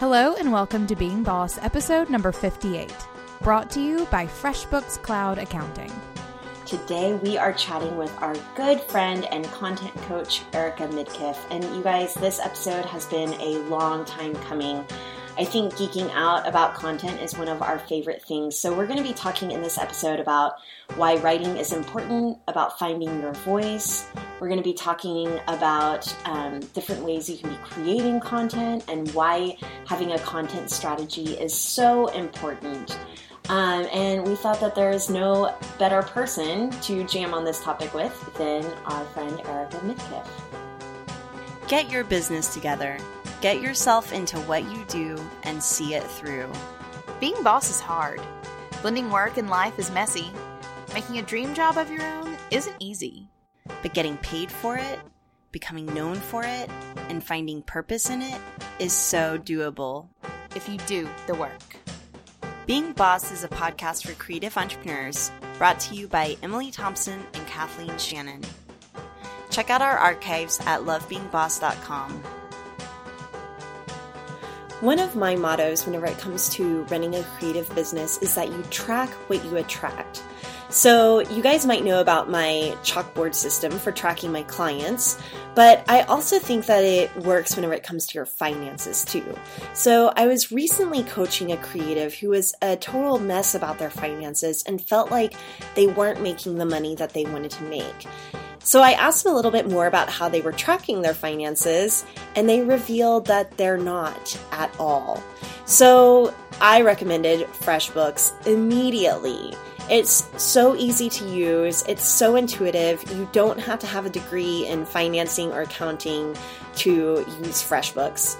Hello and welcome to Being Boss, episode number 58, brought to you by FreshBooks Cloud Accounting. Today we are chatting with our good friend and content coach, Erica Midkiff. And you guys, this episode has been a long time coming. I think geeking out about content is one of our favorite things. So we're going to be talking in this episode about why writing is important, about finding your voice. We're going to be talking about different ways you can be creating content and why having a content strategy is so important. And we thought that there is no better person to jam on this topic with than our friend Erica Midkiff. Get your business together. Get yourself into what you do and see it through. Being boss is hard. Blending work and life is messy. Making a dream job of your own isn't easy. But getting paid for it, becoming known for it, and finding purpose in it is so doable. If you do the work. Being Boss is a podcast for creative entrepreneurs brought to you by Emily Thompson and Kathleen Shannon. Check out our archives at lovebeingboss.com. One of my mottos whenever it comes to running a creative business is that you track what you attract. So you guys might know about my chalkboard system for tracking my clients, but I also think that it works whenever it comes to your finances too. So I was recently coaching a creative who was a total mess about their finances and felt like they weren't making the money that they wanted to make. So I asked them a little bit more about how they were tracking their finances, and they revealed that they're not at all. So I recommended FreshBooks immediately. It's so easy to use. It's so intuitive. You don't have to have a degree in financing or accounting to use FreshBooks.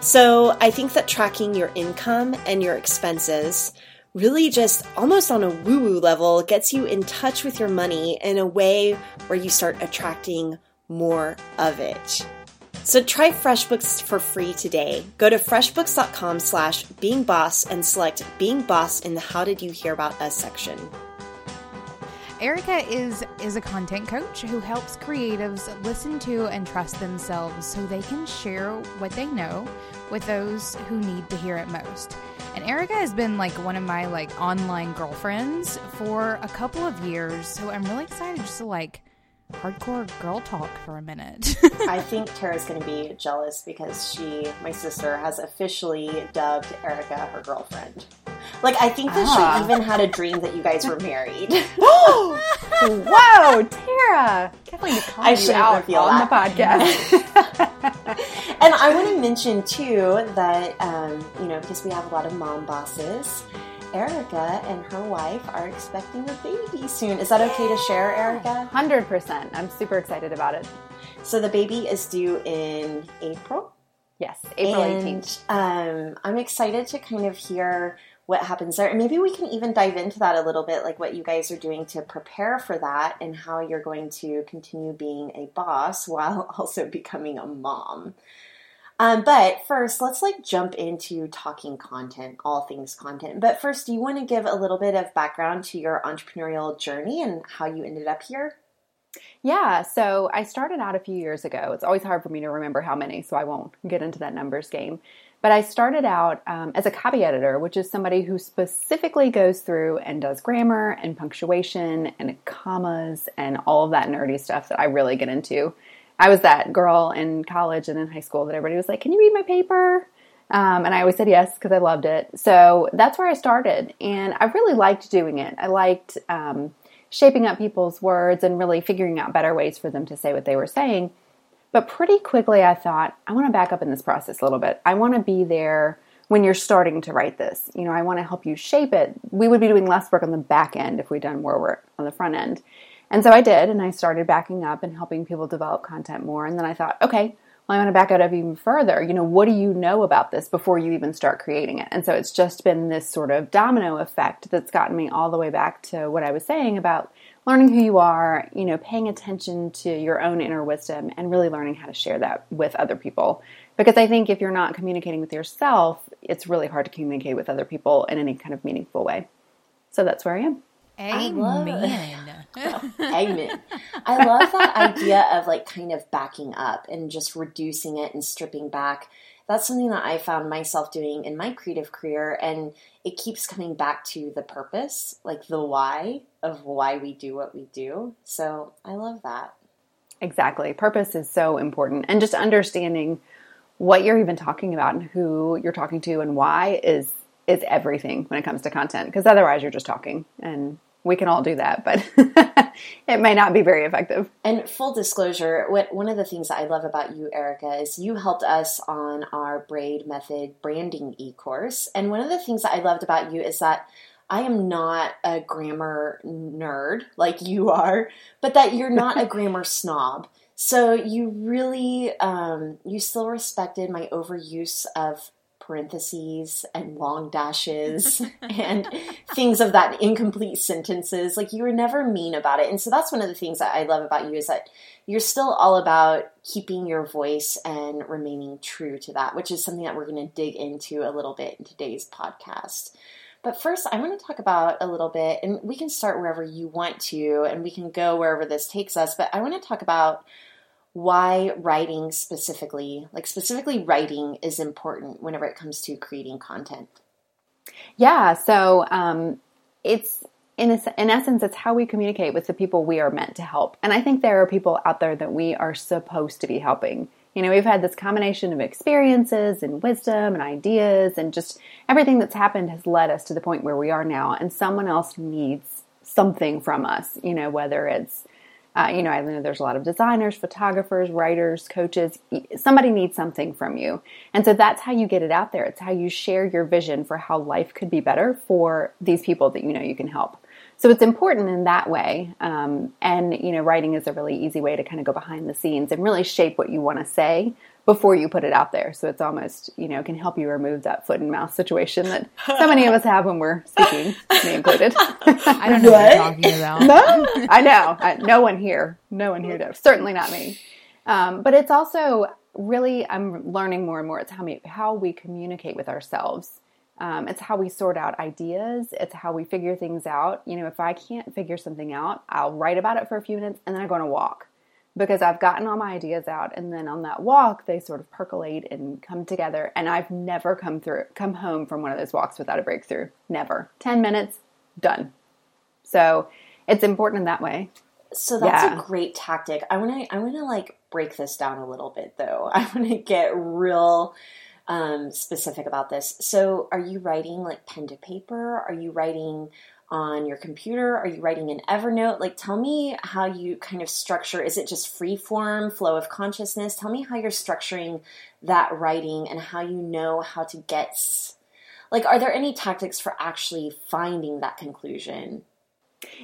So I think that tracking your income and your expenses really just almost on a woo-woo level gets you in touch with your money in a way where you start attracting more of it. So try FreshBooks for free today. Go to freshbooks.com/beingboss and select Being Boss in the How Did You Hear About Us section. Erica is a content coach who helps creatives listen to and trust themselves so they can share what they know with those who need to hear it most. And Erica has been like one of my online girlfriends for a couple of years. So I'm really excited just to hardcore girl talk for a minute. I think Tara's going to be jealous because my sister, has officially dubbed Erica her girlfriend. I think that she even had a dream that you guys were married. Whoa, Tara! Kathleen, I should out on the podcast. And I want to mention too that because we have a lot of mom bosses, Erica and her wife are expecting a baby soon. Is that okay to share, Erica? 100%. I'm super excited about it. So the baby is due in April? Yes, April 18th. I'm excited to kind of hear what happens there. And maybe we can even dive into that a little bit, what you guys are doing to prepare for that and how you're going to continue being a boss while also becoming a mom. But first, let's jump into talking content, all things content. But first, do you want to give a little bit of background to your entrepreneurial journey and how you ended up here? Yeah. So I started out a few years ago. It's always hard for me to remember how many, so I won't get into that numbers game. But I started out as a copy editor, which is somebody who specifically goes through and does grammar and punctuation and commas and all of that nerdy stuff that I really get into. I was that girl in college and in high school that everybody was like, can you read my paper? And I always said yes because I loved it. So that's where I started. And I really liked doing it. I liked shaping up people's words and really figuring out better ways for them to say what they were saying. But pretty quickly I thought, I want to back up in this process a little bit. I want to be there when you're starting to write this. I want to help you shape it. We would be doing less work on the back end if we'd done more work on the front end. And so I did, and I started backing up and helping people develop content more. And then I thought, okay, well, I want to back it up even further. What do you know about this before you even start creating it? And so it's just been this sort of domino effect that's gotten me all the way back to what I was saying about learning who you are, paying attention to your own inner wisdom and really learning how to share that with other people. Because I think if you're not communicating with yourself, it's really hard to communicate with other people in any kind of meaningful way. So that's where I am. Amen. Amen. I love that idea of kind of backing up and just reducing it and stripping back. that's something that I found myself doing in my creative career, and it keeps coming back to the purpose, like the why of why we do what we do. So I love that. Exactly. Purpose is so important. And just understanding what you're even talking about and who you're talking to and why is everything when it comes to content, because otherwise you're just talking, and we can all do that, but it may not be very effective. And full disclosure, one of the things that I love about you, Erica, is you helped us on our Braid Method branding e-course. And one of the things that I loved about you is that I am not a grammar nerd like you are, but that you're not a grammar snob. So you really, you still respected my overuse of parentheses and long dashes and things of that, incomplete sentences. Like, you were never mean about it. And so that's one of the things that I love about you, is that you're still all about keeping your voice and remaining true to that, which is something that we're going to dig into a little bit in today's podcast. But first, I want to talk about a little bit, and we can start wherever you want to, and we can go wherever this takes us, but I want to talk about why writing specifically writing is important whenever it comes to creating content. Yeah. So, it's in essence, it's how we communicate with the people we are meant to help. And I think there are people out there that we are supposed to be helping. You know, we've had this combination of experiences and wisdom and ideas, and just everything that's happened has led us to the point where we are now. And someone else needs something from us, you know, whether it's, I know there's a lot of designers, photographers, writers, coaches. Somebody needs something from you. And so that's how you get it out there. It's how you share your vision for how life could be better for these people that you know you can help. So it's important in that way. And writing is a really easy way to kind of go behind the scenes and really shape what you want to say before you put it out there. So it's almost, can help you remove that foot and mouth situation that so many of us have when we're speaking, me included. I don't know what you're talking about. No, I know. No one here does. Certainly not me. But it's also really, I'm learning more and more, it's how we communicate with ourselves. It's how we sort out ideas. It's how we figure things out. You know, if I can't figure something out, I'll write about it for a few minutes and then I go on a walk, because I've gotten all my ideas out, and then on that walk, they sort of percolate and come together. And I've never come home from one of those walks without a breakthrough. Never. 10 minutes, done. So it's important in that way. So that's a great tactic. I want to like break this down a little bit though. I want to get real specific about this. So are you writing like pen to paper? Are you writing on your computer? Are you writing in Evernote? Like, tell me how you kind of structure. Is it just free form, flow of consciousness? Tell me how you're structuring that writing and how you know how to get, like, are there any tactics for actually finding that conclusion?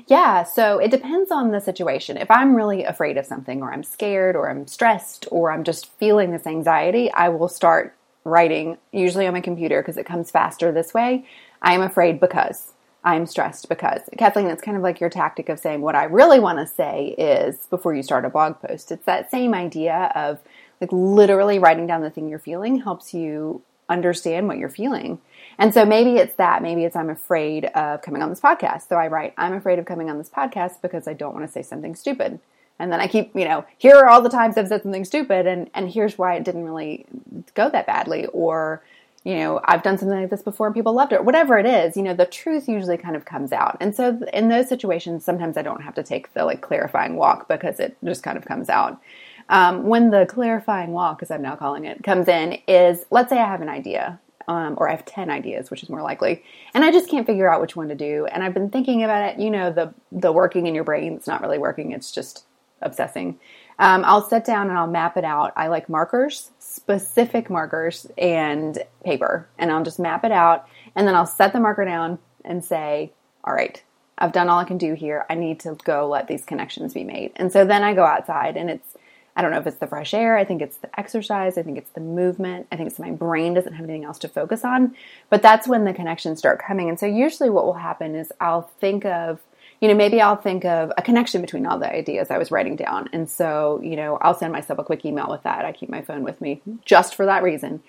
Yeah. So it depends on the situation. If I'm really afraid of something, or I'm scared, or I'm stressed, or I'm just feeling this anxiety, I will start writing usually on my computer, because it comes faster this way. I am afraid because I'm stressed because. Kathleen, that's kind of like your tactic of saying, what I really want to say is, before you start a blog post. It's that same idea of like literally writing down the thing you're feeling helps you understand what you're feeling. And so maybe it's I'm afraid of coming on this podcast. So I write, I'm afraid of coming on this podcast because I don't want to say something stupid. And then I keep, here are all the times I've said something stupid, and here's why it didn't really go that badly, or I've done something like this before and people loved it. Whatever it is, the truth usually kind of comes out. And so in those situations, sometimes I don't have to take the like clarifying walk, because it just kind of comes out. When the clarifying walk, as I'm now calling it, comes in is, let's say I have an idea, or I have 10 ideas, which is more likely, and I just can't figure out which one to do. And I've been thinking about it, the working in your brain, it's not really working. It's just obsessing. I'll sit down and I'll map it out. I like markers, specific markers, and paper, and I'll just map it out, and then I'll set the marker down and say, all right, I've done all I can do here. I need to go let these connections be made. And so then I go outside, and it's, I don't know if it's the fresh air. I think it's the exercise. I think it's the movement. I think it's my brain doesn't have anything else to focus on, but that's when the connections start coming. And so usually what will happen is I'll think of a connection between all the ideas I was writing down. And so, I'll send myself a quick email with that. I keep my phone with me just for that reason.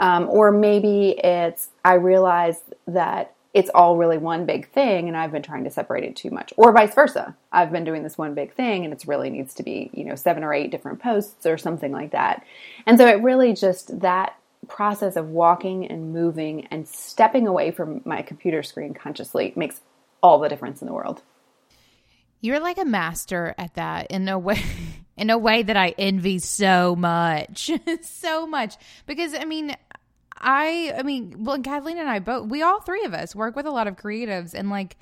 Or maybe it's, I realized that it's all really one big thing and I've been trying to separate it too much, or vice versa. I've been doing this one big thing and it really needs to be, 7 or 8 different posts or something like that. And so it really just, that process of walking and moving and stepping away from my computer screen consciously makes all the difference in the world. You're like a master at that in a way that I envy so much, so much. Because I mean, well, Kathleen and I both, we all three of us work with a lot of creatives, and like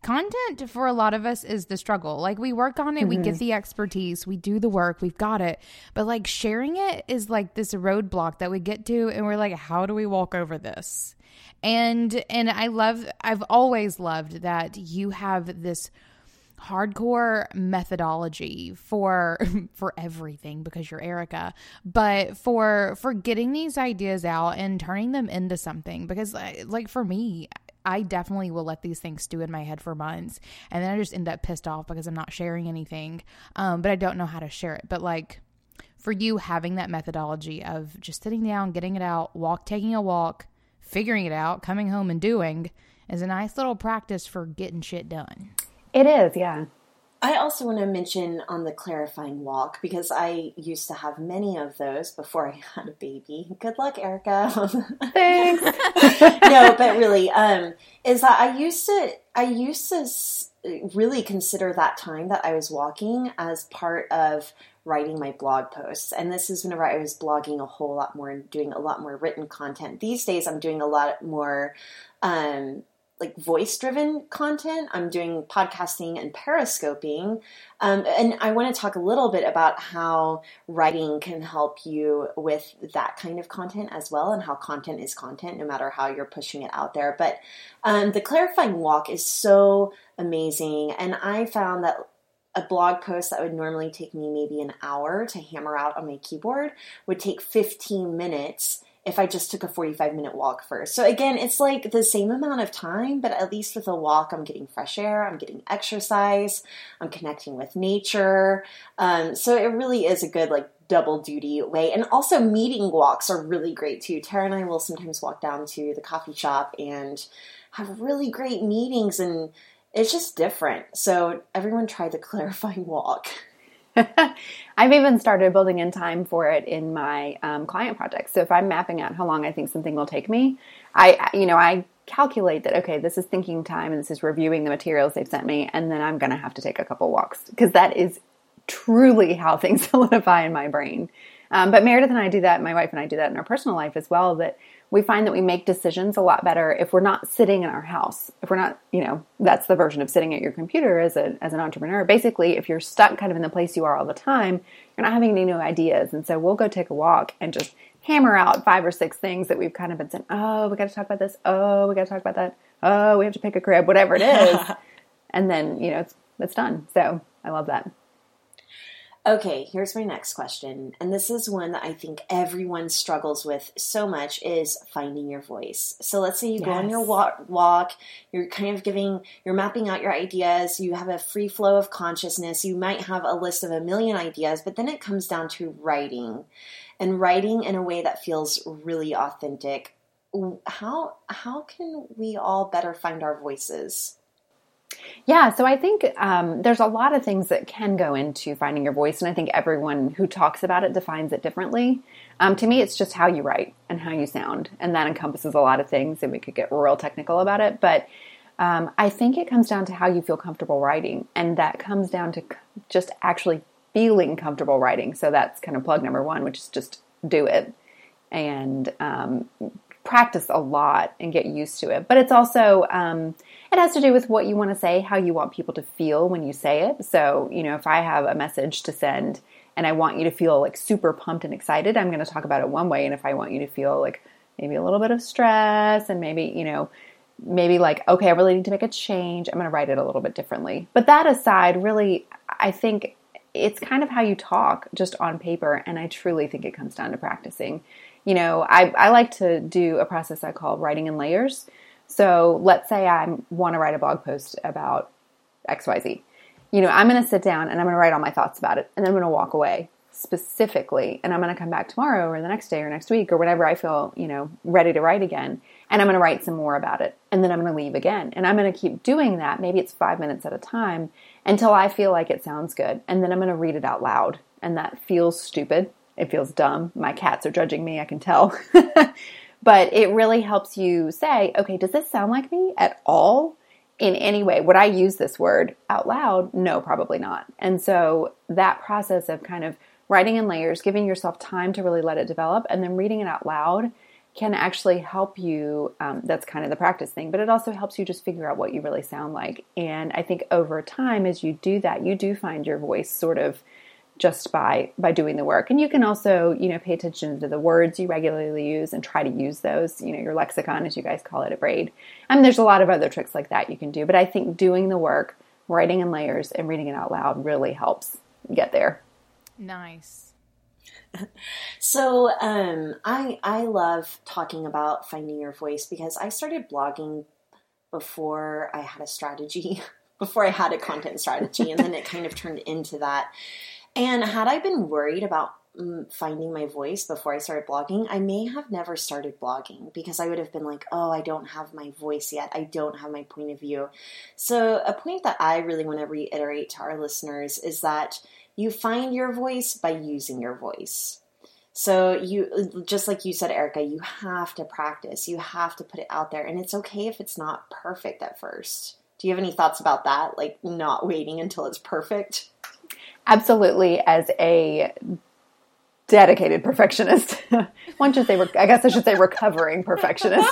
content for a lot of us is the struggle. Like we work on it, mm-hmm. we get the expertise, we do the work, we've got it. But like sharing it is like this roadblock that we get to and we're like, how do we walk over this? And I've always loved that you have this hardcore methodology for everything, because you're Erica, but for getting these ideas out and turning them into something. Because like for me, I definitely will let these things stew in my head for months, and then I just end up pissed off because I'm not sharing anything, but I don't know how to share it. But like for you, having that methodology of just sitting down, getting it out, taking a walk, figuring it out, coming home and doing, is a nice little practice for getting shit done. It is, yeah. I also want to mention on the clarifying walk, because I used to have many of those before I had a baby. Good luck, Erica. Thanks. No, but really, is that I used to really consider that time that I was walking as part of writing my blog posts. And this is whenever I was blogging a whole lot more and doing a lot more written content. These days I'm doing a lot more, like voice-driven content. I'm doing podcasting and periscoping. And I want to talk a little bit about how writing can help you with that kind of content as well, and how content is content no matter how you're pushing it out there. But the clarifying walk is so amazing. And I found that a blog post that would normally take me maybe an hour to hammer out on my keyboard would take 15 minutes if I just took a 45-minute walk first. So again, it's like the same amount of time, but at least with a walk, I'm getting fresh air, I'm getting exercise, I'm connecting with nature. So it really is a good like double duty way. And also meeting walks are really great too. Tara and I will sometimes walk down to the coffee shop and have really great meetings, and it's just different. So everyone try the clarifying walk. I've even started building in time for it in my client projects. So if I'm mapping out how long I think something will take me, I calculate that, okay, this is thinking time and this is reviewing the materials they've sent me, and then I'm going to have to take a couple walks, because that is truly how things solidify in my brain. But Meredith and I do that, my wife and I do that in our personal life as well, that we find that we make decisions a lot better if we're not sitting in our house. If we're not, that's the version of sitting at your computer as an entrepreneur. Basically, if you're stuck kind of in the place you are all the time, you're not having any new ideas. And so we'll go take a walk and just hammer out 5 or 6 things that we've kind of been saying, oh, we got to talk about this. Oh, we got to talk about that. Oh, we have to pick a crib, whatever it is. And then, it's done. So I love that. Okay, here's my next question, and this is one that I think everyone struggles with so much, is finding your voice. So let's say you go on your walk, you're mapping out your ideas, you have a free flow of consciousness, you might have a list of a million ideas, but then it comes down to writing, and writing in a way that feels really authentic. How can we all better find our voices? Yeah, so I think there's a lot of things that can go into finding your voice, and I think everyone who talks about it defines it differently. To me, it's just how you write and how you sound, and that encompasses a lot of things, and we could get real technical about it, but I think it comes down to how you feel comfortable writing, and that comes down to just actually feeling comfortable writing. So that's kind of plug number one, which is just do it and practice a lot and get used to it. But it's also... it has to do with what you want to say, how you want people to feel when you say it. So, if I have a message to send and I want you to feel like super pumped and excited, I'm going to talk about it one way. And if I want you to feel like maybe a little bit of stress and maybe like, okay, I really need to make a change, I'm going to write it a little bit differently. But that aside, really, I think it's kind of how you talk just on paper. And I truly think it comes down to practicing. I like to do a process I call writing in layers. So let's say I want to write a blog post about XYZ. I'm going to sit down and I'm going to write all my thoughts about it. And then I'm going to walk away specifically. And I'm going to come back tomorrow or the next day or next week or whenever I feel, ready to write again. And I'm going to write some more about it. And then I'm going to leave again. And I'm going to keep doing that. Maybe it's 5 minutes at a time until I feel like it sounds good. And then I'm going to read it out loud. And that feels stupid It feels dumb. My cats are judging me, I can tell. But it really helps you say, okay, does this sound like me at all in any way? Would I use this word out loud? No, probably not. And so that process of kind of writing in layers, giving yourself time to really let it develop, and then reading it out loud can actually help you. That's kind of the practice thing, but it also helps you just figure out what you really sound like. And I think over time, as you do that, you do find your voice sort of just by doing the work. And you can also, pay attention to the words you regularly use and try to use those, your lexicon, as you guys call it, at Braid. There's a lot of other tricks like that you can do, but I think doing the work, writing in layers and reading it out loud really helps get there. Nice. So, I love talking about finding your voice because I started blogging before I had a strategy, before I had a content strategy, and then it kind of turned into that. And had I been worried about finding my voice before I started blogging, I may have never started blogging because I would have been like, oh, I don't have my voice yet. I don't have my point of view. So a point that I really want to reiterate to our listeners is that you find your voice by using your voice. So you, just like you said, Erica, you have to practice. You have to put it out there. And it's okay if it's not perfect at first. Do you have any thoughts about that? Like not waiting until it's perfect? Absolutely. As a dedicated perfectionist, one should say, I guess I should say recovering perfectionist.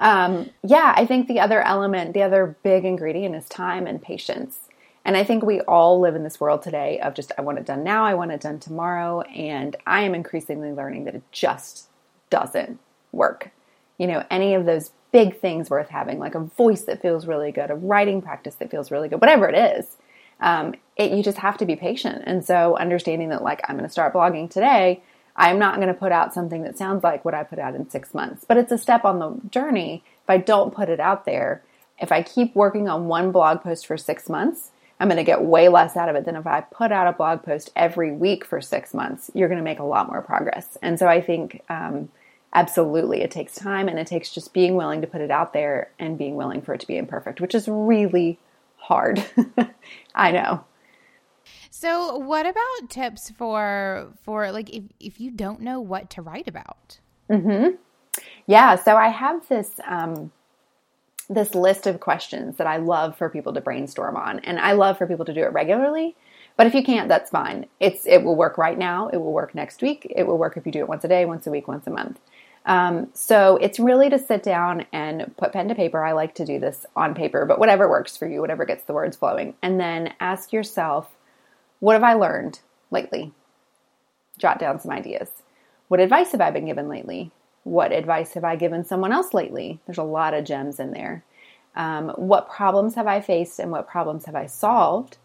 I think the other element, the other big ingredient is time and patience. And I think we all live in this world today of just, I want it done now, I want it done tomorrow. And I am increasingly learning that it just doesn't work. Any of those big things worth having, like a voice that feels really good, a writing practice that feels really good, whatever it is, you just have to be patient. And so understanding that, like, I'm going to start blogging today, I'm not going to put out something that sounds like what I put out in 6 months, but it's a step on the journey. If I don't put it out there, if I keep working on one blog post for 6 months, I'm going to get way less out of it than if I put out a blog post every week for 6 months. You're going to make a lot more progress. And so I think absolutely it takes time, and it takes just being willing to put it out there and being willing for it to be imperfect, which is really hard. I know. So what about tips for like if you don't know what to write about? Mm-hmm. Yeah, so I have this this list of questions that I love for people to brainstorm on. And I love for people to do it regularly, but if you can't, that's fine. It will work right now. It will work next week. It will work if you do it once a day, once a week, once a month. So it's really to sit down and put pen to paper. I like to do this on paper, but whatever works for you, whatever gets the words flowing. And then ask yourself, what have I learned lately? Jot down some ideas. What advice have I been given lately? What advice have I given someone else lately? There's a lot of gems in there. What problems have I faced and what problems have I solved?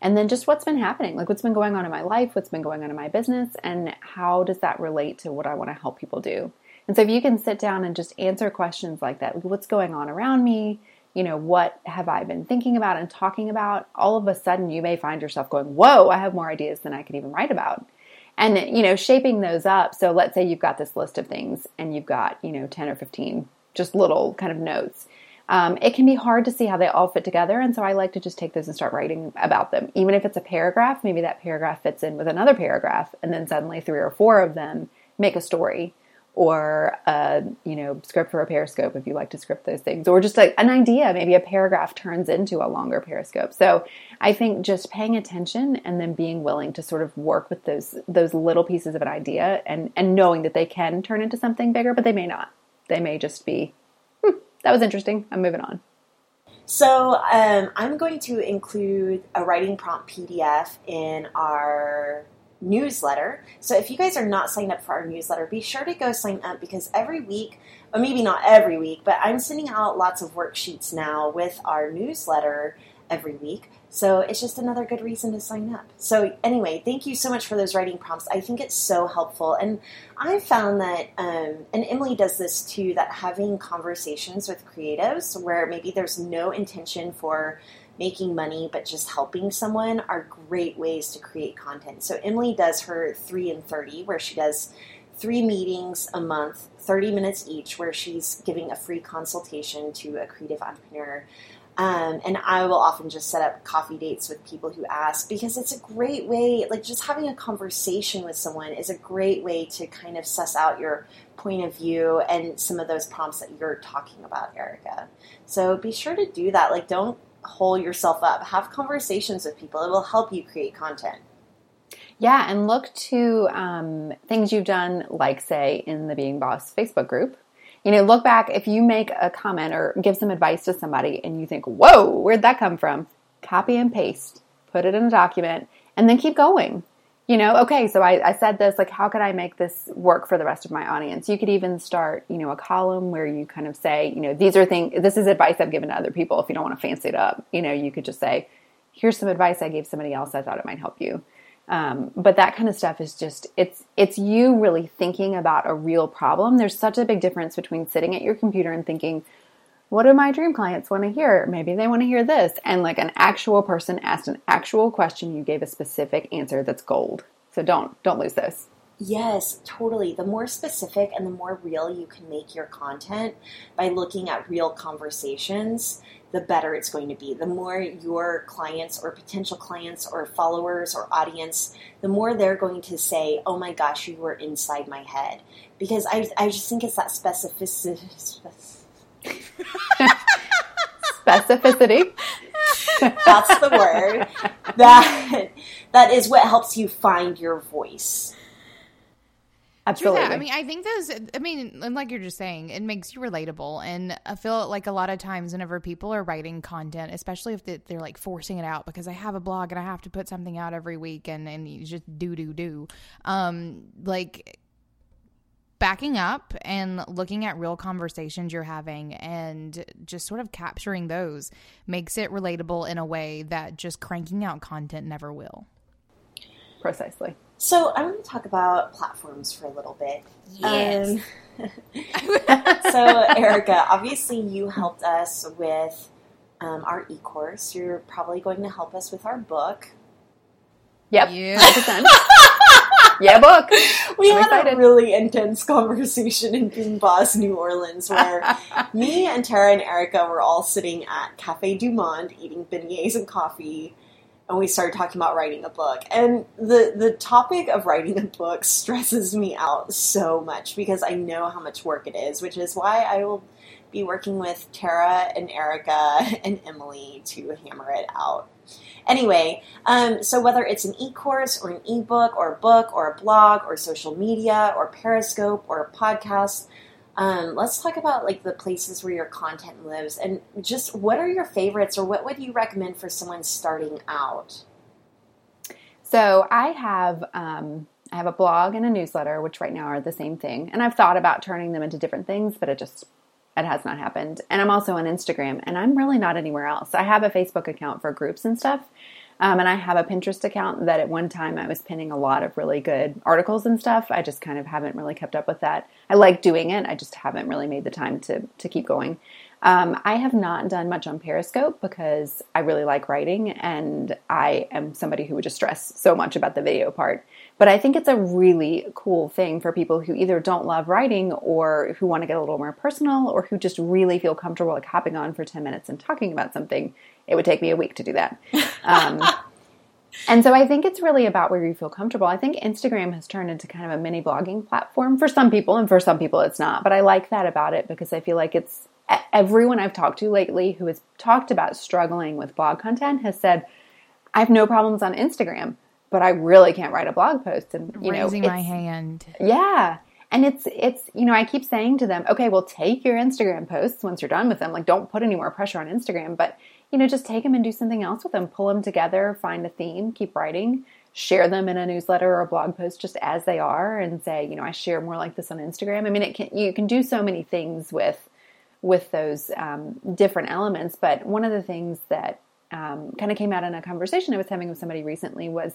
And then just what's been happening, like what's been going on in my life, what's been going on in my business, and how does that relate to what I want to help people do? And so if you can sit down and just answer questions like that, like what's going on around me, what have I been thinking about and talking about, all of a sudden you may find yourself going, whoa, I have more ideas than I could even write about. And, shaping those up. So let's say you've got this list of things and you've got, 10 or 15 just little kind of notes. It can be hard to see how they all fit together. And so I like to just take those and start writing about them. Even if it's a paragraph, maybe that paragraph fits in with another paragraph. And then suddenly 3 or 4 of them make a story or, script for a Periscope if you like to script those things. Or just like an idea, maybe a paragraph turns into a longer Periscope. So I think just paying attention and then being willing to sort of work with those little pieces of an idea and knowing that they can turn into something bigger, but they may not. They may just be, that was interesting. I'm moving on. So I'm going to include a writing prompt PDF in our newsletter. So if you guys are not signed up for our newsletter, be sure to go sign up because every week, or maybe not every week, but I'm sending out lots of worksheets now with our newsletter every week. So it's just another good reason to sign up. So anyway, thank you so much for those writing prompts. I think it's so helpful. And I found that, and Emily does this too, that having conversations with creatives where maybe there's no intention for making money, but just helping someone are great ways to create content. So Emily does her 3 and 30, where she does 3 meetings a month, 30 minutes each, where she's giving a free consultation to a creative entrepreneur. And I will often just set up coffee dates with people who ask, because it's a great way, like just having a conversation with someone is a great way to kind of suss out your point of view and some of those prompts that you're talking about, Erica. So be sure to do that. Like, don't hole yourself up. Have conversations with people. It will help you create content. Yeah, and look to things you've done, like, say, in the Being Boss Facebook group. You know, look back. If you make a comment or give some advice to somebody and you think, whoa, where'd that come from? Copy and paste. Put it in a document and then keep going. You know, okay, so I said this, like, how could I make this work for the rest of my audience? You could even start, you know, a column where you kind of say, you know, these are things, this is advice I've given to other people. If you don't want to fancy it up, you know, you could just say, here's some advice I gave somebody else. I thought it might help you. But that kind of stuff is just, it's you really thinking about a real problem. There's such a big difference between sitting at your computer and thinking, what do my dream clients want to hear? Maybe they want to hear this. And like an actual person asked an actual question, you gave a specific answer that's gold. So don't lose this. Yes, totally. The more specific and the more real you can make your content by looking at real conversations, the better it's going to be. The more your clients or potential clients or followers or audience, the more they're going to say, oh my gosh, you were inside my head. Because I just think it's that specificity. That's the word. That is what helps you find your voice. Absolutely. True that. I mean, I think like you're just saying, it makes you relatable. And I feel like a lot of times whenever people are writing content, especially if they're like forcing it out because I have a blog and I have to put something out every week and you just do. Like backing up and looking at real conversations you're having and just sort of capturing those makes it relatable in a way that just cranking out content never will. Precisely. So I want to talk about platforms for a little bit. Yes. So Erica, obviously you helped us with our e-course. You're probably going to help us with our book. Yep. Yeah. 100%. Yeah, book. I'm excited. A really intense conversation in Being Boss New Orleans where me and Tara and Erica were all sitting at Café du Monde eating beignets and coffee. And we started talking about writing a book. And the topic of writing a book stresses me out so much because I know how much work it is, which is why I will be working with Tara and Erica and Emily to hammer it out. Anyway, so whether it's an e-course or an e-book or a book or a blog or social media or Periscope or a podcast, let's talk about like the places where your content lives and just what are your favorites or what would you recommend for someone starting out? So I have a blog and a newsletter, which right now are the same thing. And I've thought about turning them into different things, but it has not happened. And I'm also on Instagram and I'm really not anywhere else. I have a Facebook account for groups and stuff. And I have a Pinterest account that at one time I was pinning a lot of really good articles and stuff. I just kind of haven't really kept up with that. I like doing it. I just haven't really made the time to keep going. I have not done much on Periscope because I really like writing and I am somebody who would just stress so much about the video part. But I think it's a really cool thing for people who either don't love writing or who want to get a little more personal or who just really feel comfortable like hopping on for 10 minutes and talking about something. It would take me a week to do that. And so I think it's really about where you feel comfortable. I think Instagram has turned into kind of a mini blogging platform for some people, and for some people it's not. But I like that about it because I feel like it's everyone I've talked to lately who has talked about struggling with blog content has said, I have no problems on Instagram, but I really can't write a blog post. And you know, raising my hand. Yeah. And it's, you know, I keep saying to them, okay, well, take your Instagram posts once you're done with them. Like, don't put any more pressure on Instagram, but you know, just take them and do something else with them, pull them together, find a theme, keep writing, share them in a newsletter or a blog post just as they are and say, you know, I share more like this on Instagram. I mean, you can do so many things with those different elements. But one of the things that kind of came out in a conversation I was having with somebody recently was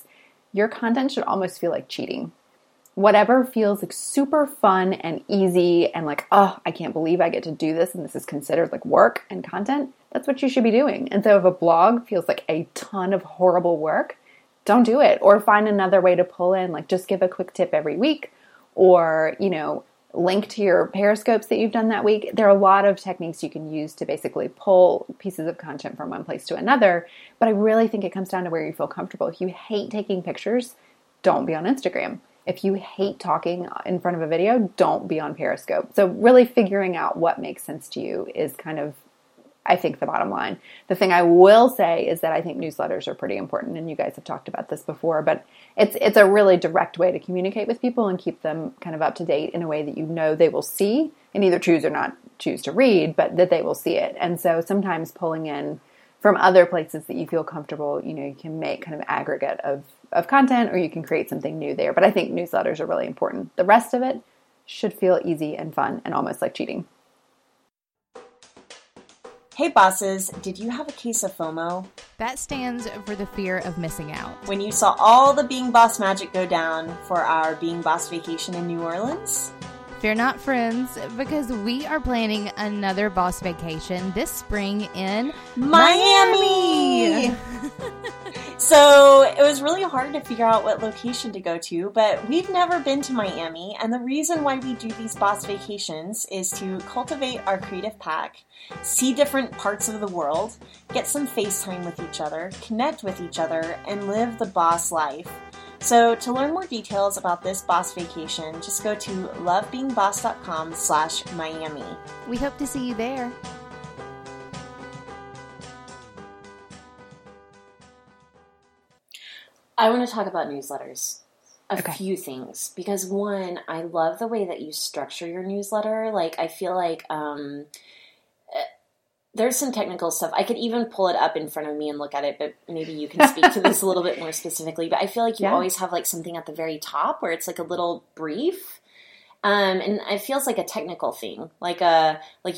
your content should almost feel like cheating. Whatever feels like super fun and easy and like, oh, I can't believe I get to do this and this is considered like work and content, that's what you should be doing. And so if a blog feels like a ton of horrible work, don't do it. Or find another way to pull in, like just give a quick tip every week or, you know, link to your Periscopes that you've done that week. There are a lot of techniques you can use to basically pull pieces of content from one place to another, but I really think it comes down to where you feel comfortable. If you hate taking pictures, don't be on Instagram. If you hate talking in front of a video, don't be on Periscope. So really figuring out what makes sense to you is kind of, I think, the bottom line. The thing I will say is that I think newsletters are pretty important, and you guys have talked about this before, but it's a really direct way to communicate with people and keep them kind of up to date in a way that you know they will see and either choose or not choose to read, but that they will see it. And so sometimes pulling in from other places that you feel comfortable, you know, you can make kind of aggregate of content, or you can create something new there. But I think newsletters are really important. The rest of it should feel easy and fun and almost like cheating. Hey bosses, did you have a case of FOMO? That stands for the fear of missing out. When you saw all the Being Boss magic go down for our Being Boss vacation in New Orleans? Fear not, friends, because we are planning another boss vacation this spring in Miami! So it was really hard to figure out what location to go to, but we've never been to Miami, and the reason why we do these boss vacations is to cultivate our creative pack, see different parts of the world, get some face time with each other, connect with each other, and live the boss life. So to learn more details about this boss vacation, just go to lovebeingboss.com/Miami. We hope to see you there. I want to talk about newsletters, a few things, because one, I love the way that you structure your newsletter. Like, I feel like there's some technical stuff. I could even pull it up in front of me and look at it, but maybe you can speak to this a little bit more specifically. But I feel like you always have like something at the very top where it's like a little brief. And it feels like a technical thing, like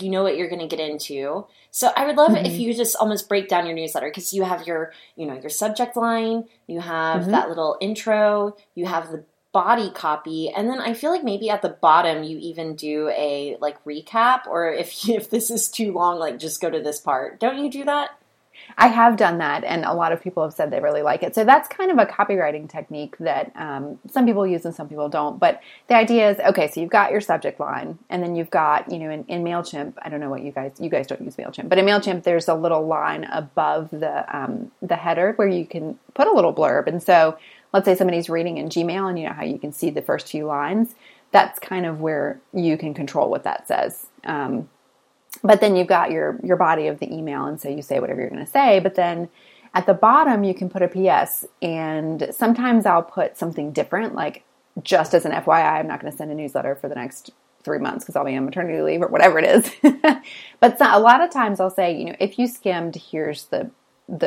you know what you're going to get into. So I would love it if you just almost break down your newsletter, because you have your, you know, your subject line, you have that little intro, you have the body copy, and then I feel like maybe at the bottom you even do a like recap, or if this is too long, like just go to this part. Don't you do that? I have done that, and a lot of people have said they really like it. So that's kind of a copywriting technique that some people use and some people don't. But the idea is, okay, so you've got your subject line, and then you've got, you know, in MailChimp, I don't know what you guys don't use MailChimp, but in MailChimp there's a little line above the header where you can put a little blurb. And so let's say somebody's reading in Gmail, and you know how you can see the first few lines. That's kind of where you can control what that says. But then you've got your body of the email, and so you say whatever you're going to say. But then at the bottom, you can put a PS, and sometimes I'll put something different, like just as an FYI, I'm not going to send a newsletter for the next 3 months because I'll be on maternity leave or whatever it is. But a lot of times I'll say, you know, if you skimmed, here's the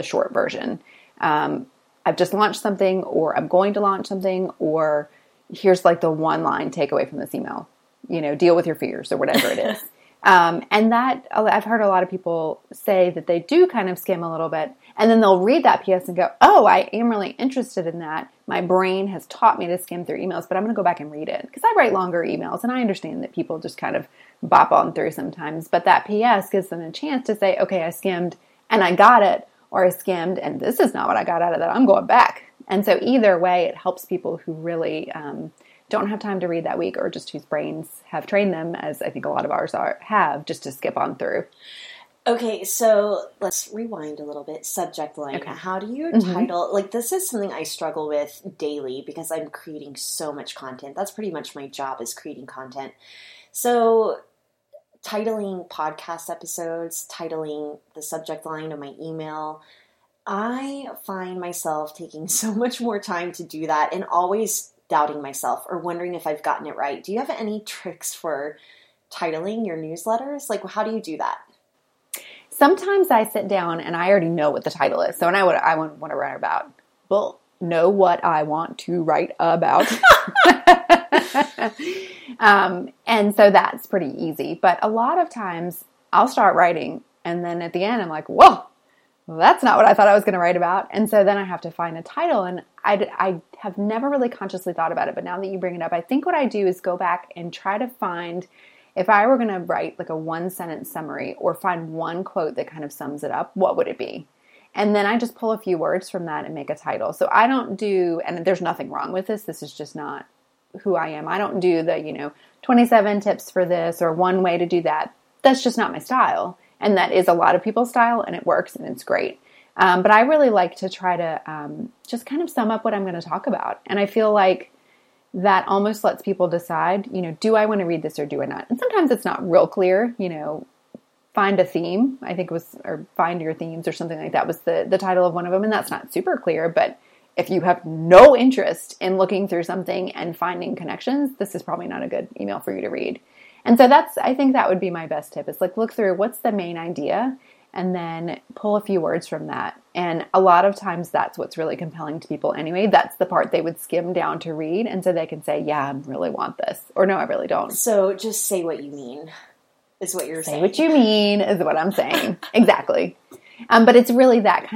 short version. I've just launched something, or I'm going to launch something, or here's like the one-line takeaway from this email. You know, deal with your fears or whatever it is. And that, I've heard a lot of people say that they do kind of skim a little bit, and then they'll read that PS and go, oh, I am really interested in that. My brain has taught me to skim through emails, but I'm going to go back and read it, because I write longer emails, and I understand that people just kind of bop on through sometimes. But that PS gives them a chance to say, okay, I skimmed and I got it, or I skimmed and this is not what I got out of that. I'm going back. And so either way, it helps people who really don't have time to read that week, or just whose brains have trained them, as I think a lot of ours have, just to skip on through. Okay, so let's rewind a little bit. Subject line. Okay. How do you title? Like, this is something I struggle with daily because I'm creating so much content. That's pretty much my job, is creating content. So titling podcast episodes, titling the subject line of my email, I find myself taking so much more time to do that and always doubting myself or wondering if I've gotten it right. Do you have any tricks for titling your newsletters? Like, how do you do that? Sometimes I sit down and I already know what the title is. So, and I would want to write about, well, know what I want to write about. And so that's pretty easy. But a lot of times I'll start writing, and then at the end I'm like, whoa, that's not what I thought I was going to write about. And so then I have to find a title, and I have never really consciously thought about it, but now that you bring it up, I think what I do is go back and try to find, if I were going to write like a one-sentence summary or find one quote that kind of sums it up, what would it be? And then I just pull a few words from that and make a title. So I don't do, and there's nothing wrong with this. This is just not who I am. I don't do the, 27 tips for this or one way to do that. That's just not my style. And that is a lot of people's style, and it works and it's great. But I really like to try to just kind of sum up what I'm going to talk about. And I feel like that almost lets people decide, do I want to read this or do I not? And sometimes it's not real clear, find a theme, I think was, or find your themes or something like that was the title of one of them. And that's not super clear, but if you have no interest in looking through something and finding connections, this is probably not a good email for you to read. And so I think that would be my best tip is look through what's the main idea and then pull a few words from that. And a lot of times that's what's really compelling to people anyway. That's the part they would skim down to read. And so they can say, yeah, I really want this, or no, I really don't. So just say what you mean. Is what you're saying. Say what you mean is what I'm saying. Exactly. But it's really it's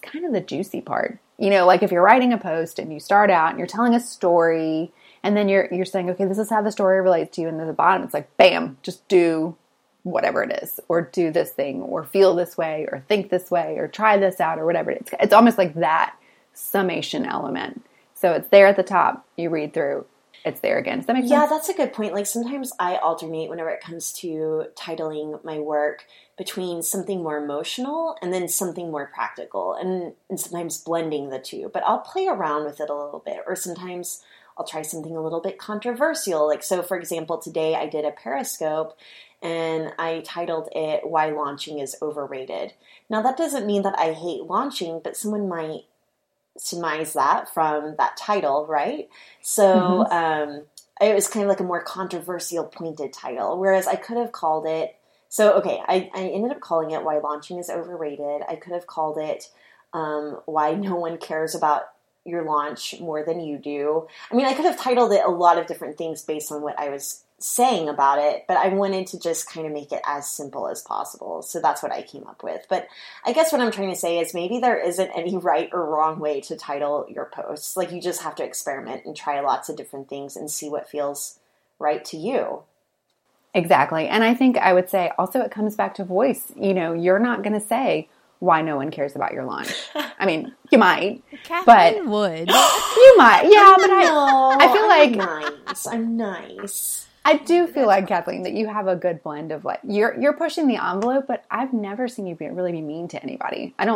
kind of the juicy part. If you're writing a post and you start out and you're telling a story and then you're saying, okay, this is how the story relates to you. And then at the bottom, it's like, bam, just do whatever it is, or do this thing, or feel this way, or think this way, or try this out, or whatever it is. It's almost like that summation element. So it's there at the top, you read through. It's there again. Does that make sense? Yeah, that's a good point. Sometimes I alternate whenever it comes to titling my work between something more emotional and then something more practical, and sometimes blending the two. But I'll play around with it a little bit, or sometimes I'll try something a little bit controversial. So for example, today I did a Periscope and I titled it Why Launching is Overrated. Now that doesn't mean that I hate launching, but someone might surmise that from that title, right? So it was kind of like a more controversial pointed title, whereas I could have called it, I ended up calling it Why Launching is Overrated. I could have called it Why No One Cares About Your Launch More Than You Do. I could have titled it a lot of different things based on what I was saying about it, but I wanted to just kind of make it as simple as possible. So that's what I came up with. But I guess what I'm trying to say is maybe there isn't any right or wrong way to title your posts. You just have to experiment and try lots of different things and see what feels right to you. Exactly. And I think I would say also it comes back to voice. You're not going to say why no one cares about your launch. You might. Kathleen would. You might. Yeah, but I'm nice. I do feel like, Kathleen, that you have a good blend of you're pushing the envelope, but I've never seen you really be mean to anybody. I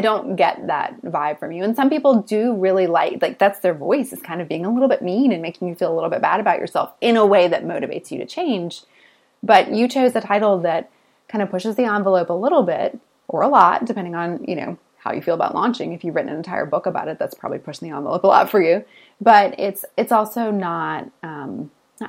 don't get that vibe from you. And some people do really like that's their voice is kind of being a little bit mean and making you feel a little bit bad about yourself in a way that motivates you to change. But you chose a title that kind of pushes the envelope a little bit or a lot, depending on, how you feel about launching. If you've written an entire book about it, that's probably pushing the envelope a lot for you. But it's also not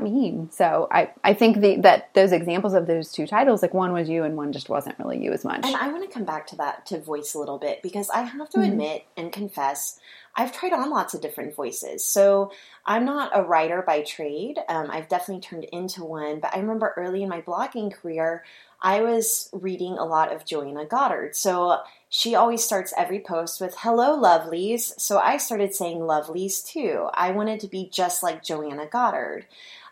mean. So I think that those examples of those two titles, one was you and one just wasn't really you as much. And I want to come back to that, to voice a little bit, because I have to admit and confess, I've tried on lots of different voices. So I'm not a writer by trade. I've definitely turned into one, but I remember early in my blogging career, I was reading a lot of Joanna Goddard. So she always starts every post with, hello, lovelies. So I started saying lovelies too. I wanted to be just like Joanna Goddard.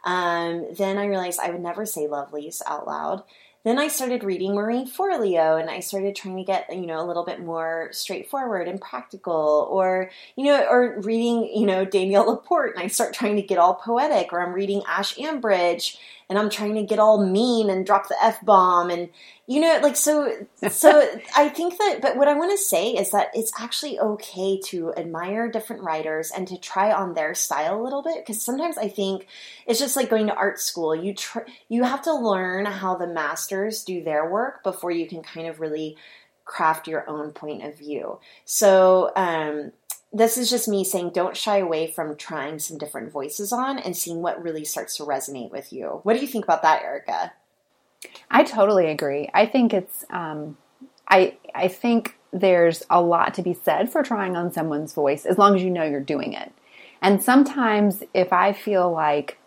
Then I realized I would never say lovelies out loud. Then I started reading Marie Forleo, and I started trying to get, a little bit more straightforward and practical, or, or reading, Danielle Laporte, and I start trying to get all poetic, or I'm reading Ash Ambridge, and I'm trying to get all mean and drop the F-bomb, and, so I think that, but what I want to say is that it's actually okay to admire different writers and to try on their style a little bit, because sometimes I think it's just like going to art school. You have to learn how the masters do their work before you can kind of really craft your own point of view. So, this is just me saying, don't shy away from trying some different voices on and seeing what really starts to resonate with you. What do you think about that, Erica? I totally agree. I think it's, I think there's a lot to be said for trying on someone's voice as long as you know you're doing it. And sometimes if I feel like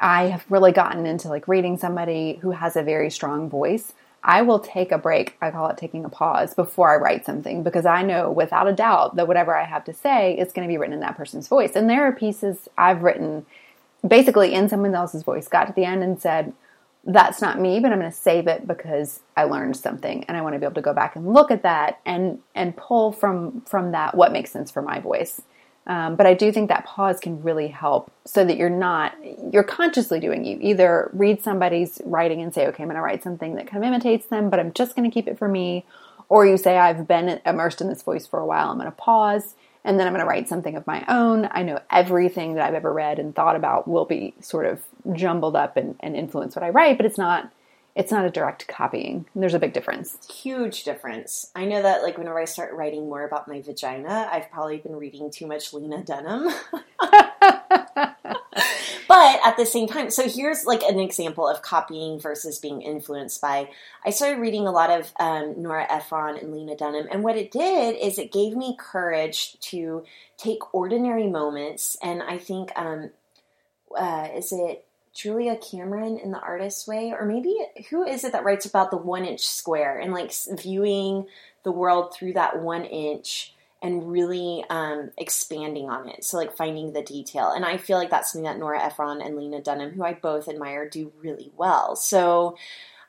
I have really gotten into reading somebody who has a very strong voice, I will take a break. I call it taking a pause before I write something, because I know without a doubt that whatever I have to say is going to be written in that person's voice. And there are pieces I've written basically in someone else's voice, got to the end and said, that's not me, but I'm going to save it because I learned something and I want to be able to go back and look at that and pull from that what makes sense for my voice. But I do think that pause can really help so that you're consciously doing. You either read somebody's writing and say, okay, I'm going to write something that kind of imitates them, but I'm just going to keep it for me. Or you say, I've been immersed in this voice for a while. I'm going to pause and then I'm going to write something of my own. I know everything that I've ever read and thought about will be sort of jumbled up and influence what I write, but it's not a direct copying. There's a big difference. Huge difference. I know that, like, whenever I start writing more about my vagina, I've probably been reading too much Lena Dunham. But at the same time, so here's like an example of copying versus being influenced by. I started reading a lot of Nora Ephron and Lena Dunham, and what it did is it gave me courage to take ordinary moments, and I think, is it Julia Cameron in The Artist's Way? Or maybe who is it that writes about the 1-inch square and like viewing the world through that 1 inch and really expanding on it. So like finding the detail. And I feel like that's something that Nora Ephron and Lena Dunham, who I both admire, do really well. So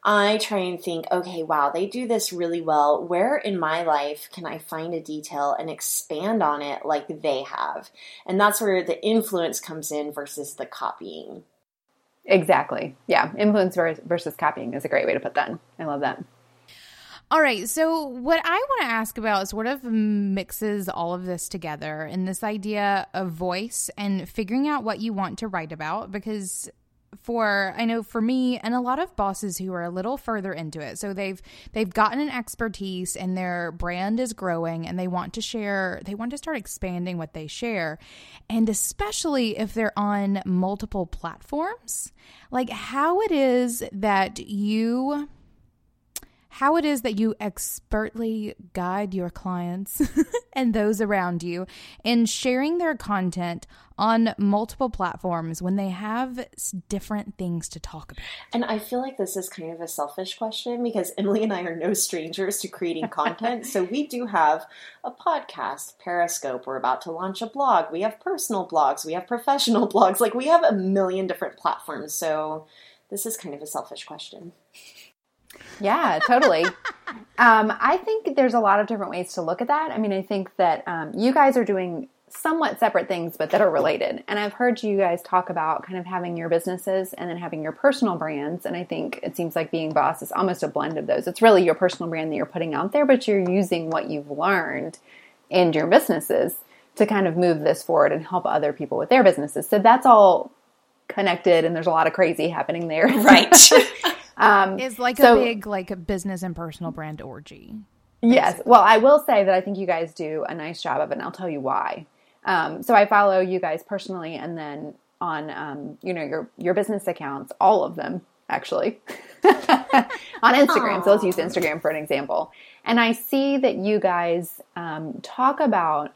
I try and think, okay, wow, they do this really well. Where in my life can I find a detail and expand on it like they have? And that's where the influence comes in versus the copying. Exactly. Yeah. Influence versus copying is a great way to put that. I love that. All right. So what I want to ask about sort of mixes all of this together and this idea of voice and figuring out what you want to write about, because I know for me and a lot of bosses who are a little further into it, so they've gotten an expertise and their brand is growing and they want to start expanding what they share. And especially if they're on multiple platforms, like how it is that you expertly guide your clients and those around you in sharing their content on multiple platforms when they have different things to talk about. And I feel like this is kind of a selfish question because Emily and I are no strangers to creating content. So we do have a podcast, Periscope. We're about to launch a blog. We have personal blogs. We have professional blogs. Like we have a million different platforms. So this is kind of a selfish question. Yeah, totally. I think there's a lot of different ways to look at that. I mean, I think that you guys are doing somewhat separate things, but that are related. And I've heard you guys talk about kind of having your businesses and then having your personal brands. And I think it seems like Being Boss is almost a blend of those. It's really your personal brand that you're putting out there, but you're using what you've learned in your businesses to kind of move this forward and help other people with their businesses. So that's all connected, and there's a lot of crazy happening there. Right. It's like a big, like a business and personal brand orgy. Basically. Yes. Well, I will say that I think you guys do a nice job of it, and I'll tell you why. So I follow you guys personally, and then on, your business accounts, all of them actually on Instagram. So let's use Instagram for an example. And I see that you guys, talk about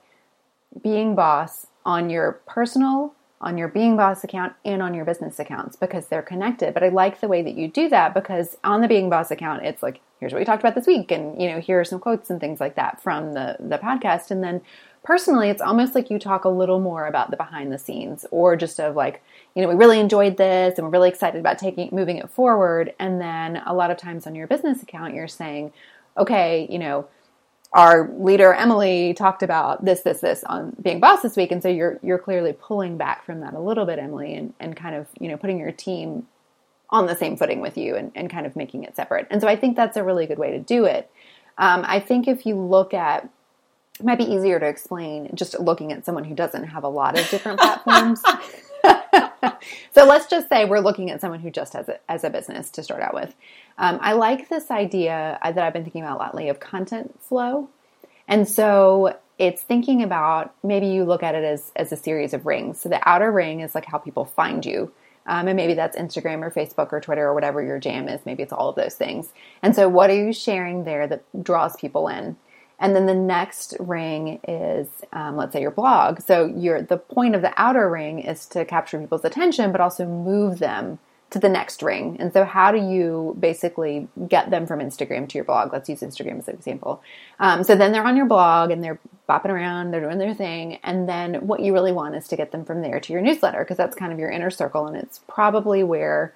Being Boss on your personal, on your Being Boss account, and on your business accounts because they're connected. But I like the way that you do that because on the Being Boss account, it's like, here's what we talked about this week. And, here are some quotes and things like that from the podcast. And then personally, it's almost like you talk a little more about the behind the scenes or just of like, we really enjoyed this and we're really excited about moving it forward. And then a lot of times on your business account, you're saying, okay, our leader, Emily, talked about this on Being Boss this week. And so you're clearly pulling back from that a little bit, Emily, and kind of, putting your team on the same footing with you and kind of making it separate. And so I think that's a really good way to do it. I think if you look at, it might be easier to explain just looking at someone who doesn't have a lot of different platforms. So let's just say we're looking at someone who just has it as a business to start out with. I like this idea that I've been thinking about lately of content flow. And so it's thinking about, maybe you look at it as a series of rings. So the outer ring is like how people find you. And maybe that's Instagram or Facebook or Twitter or whatever your jam is. Maybe it's all of those things. And so what are you sharing there that draws people in? And then the next ring is, let's say, your blog. So the point of the outer ring is to capture people's attention, but also move them to the next ring. And so how do you basically get them from Instagram to your blog? Let's use Instagram as an example. So then they're on your blog and they're bopping around, they're doing their thing. And then what you really want is to get them from there to your newsletter because that's kind of your inner circle. And it's probably where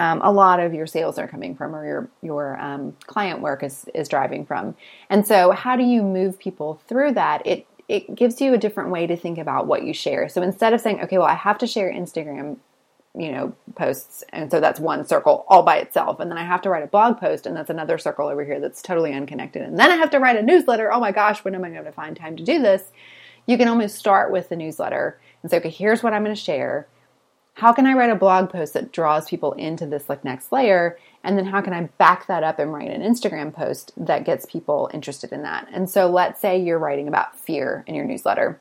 a lot of your sales are coming from, or your client work is driving from. And so how do you move people through that? It it gives you a different way to think about what you share. So instead of saying, okay, well, I have to share Instagram, posts. And so that's one circle all by itself. And then I have to write a blog post, and that's another circle over here that's totally unconnected. And then I have to write a newsletter. Oh my gosh, when am I going to find time to do this? You can almost start with the newsletter and say, okay, here's what I'm going to share. How can I write a blog post that draws people into this next layer? And then how can I back that up and write an Instagram post that gets people interested in that? And so let's say you're writing about fear in your newsletter.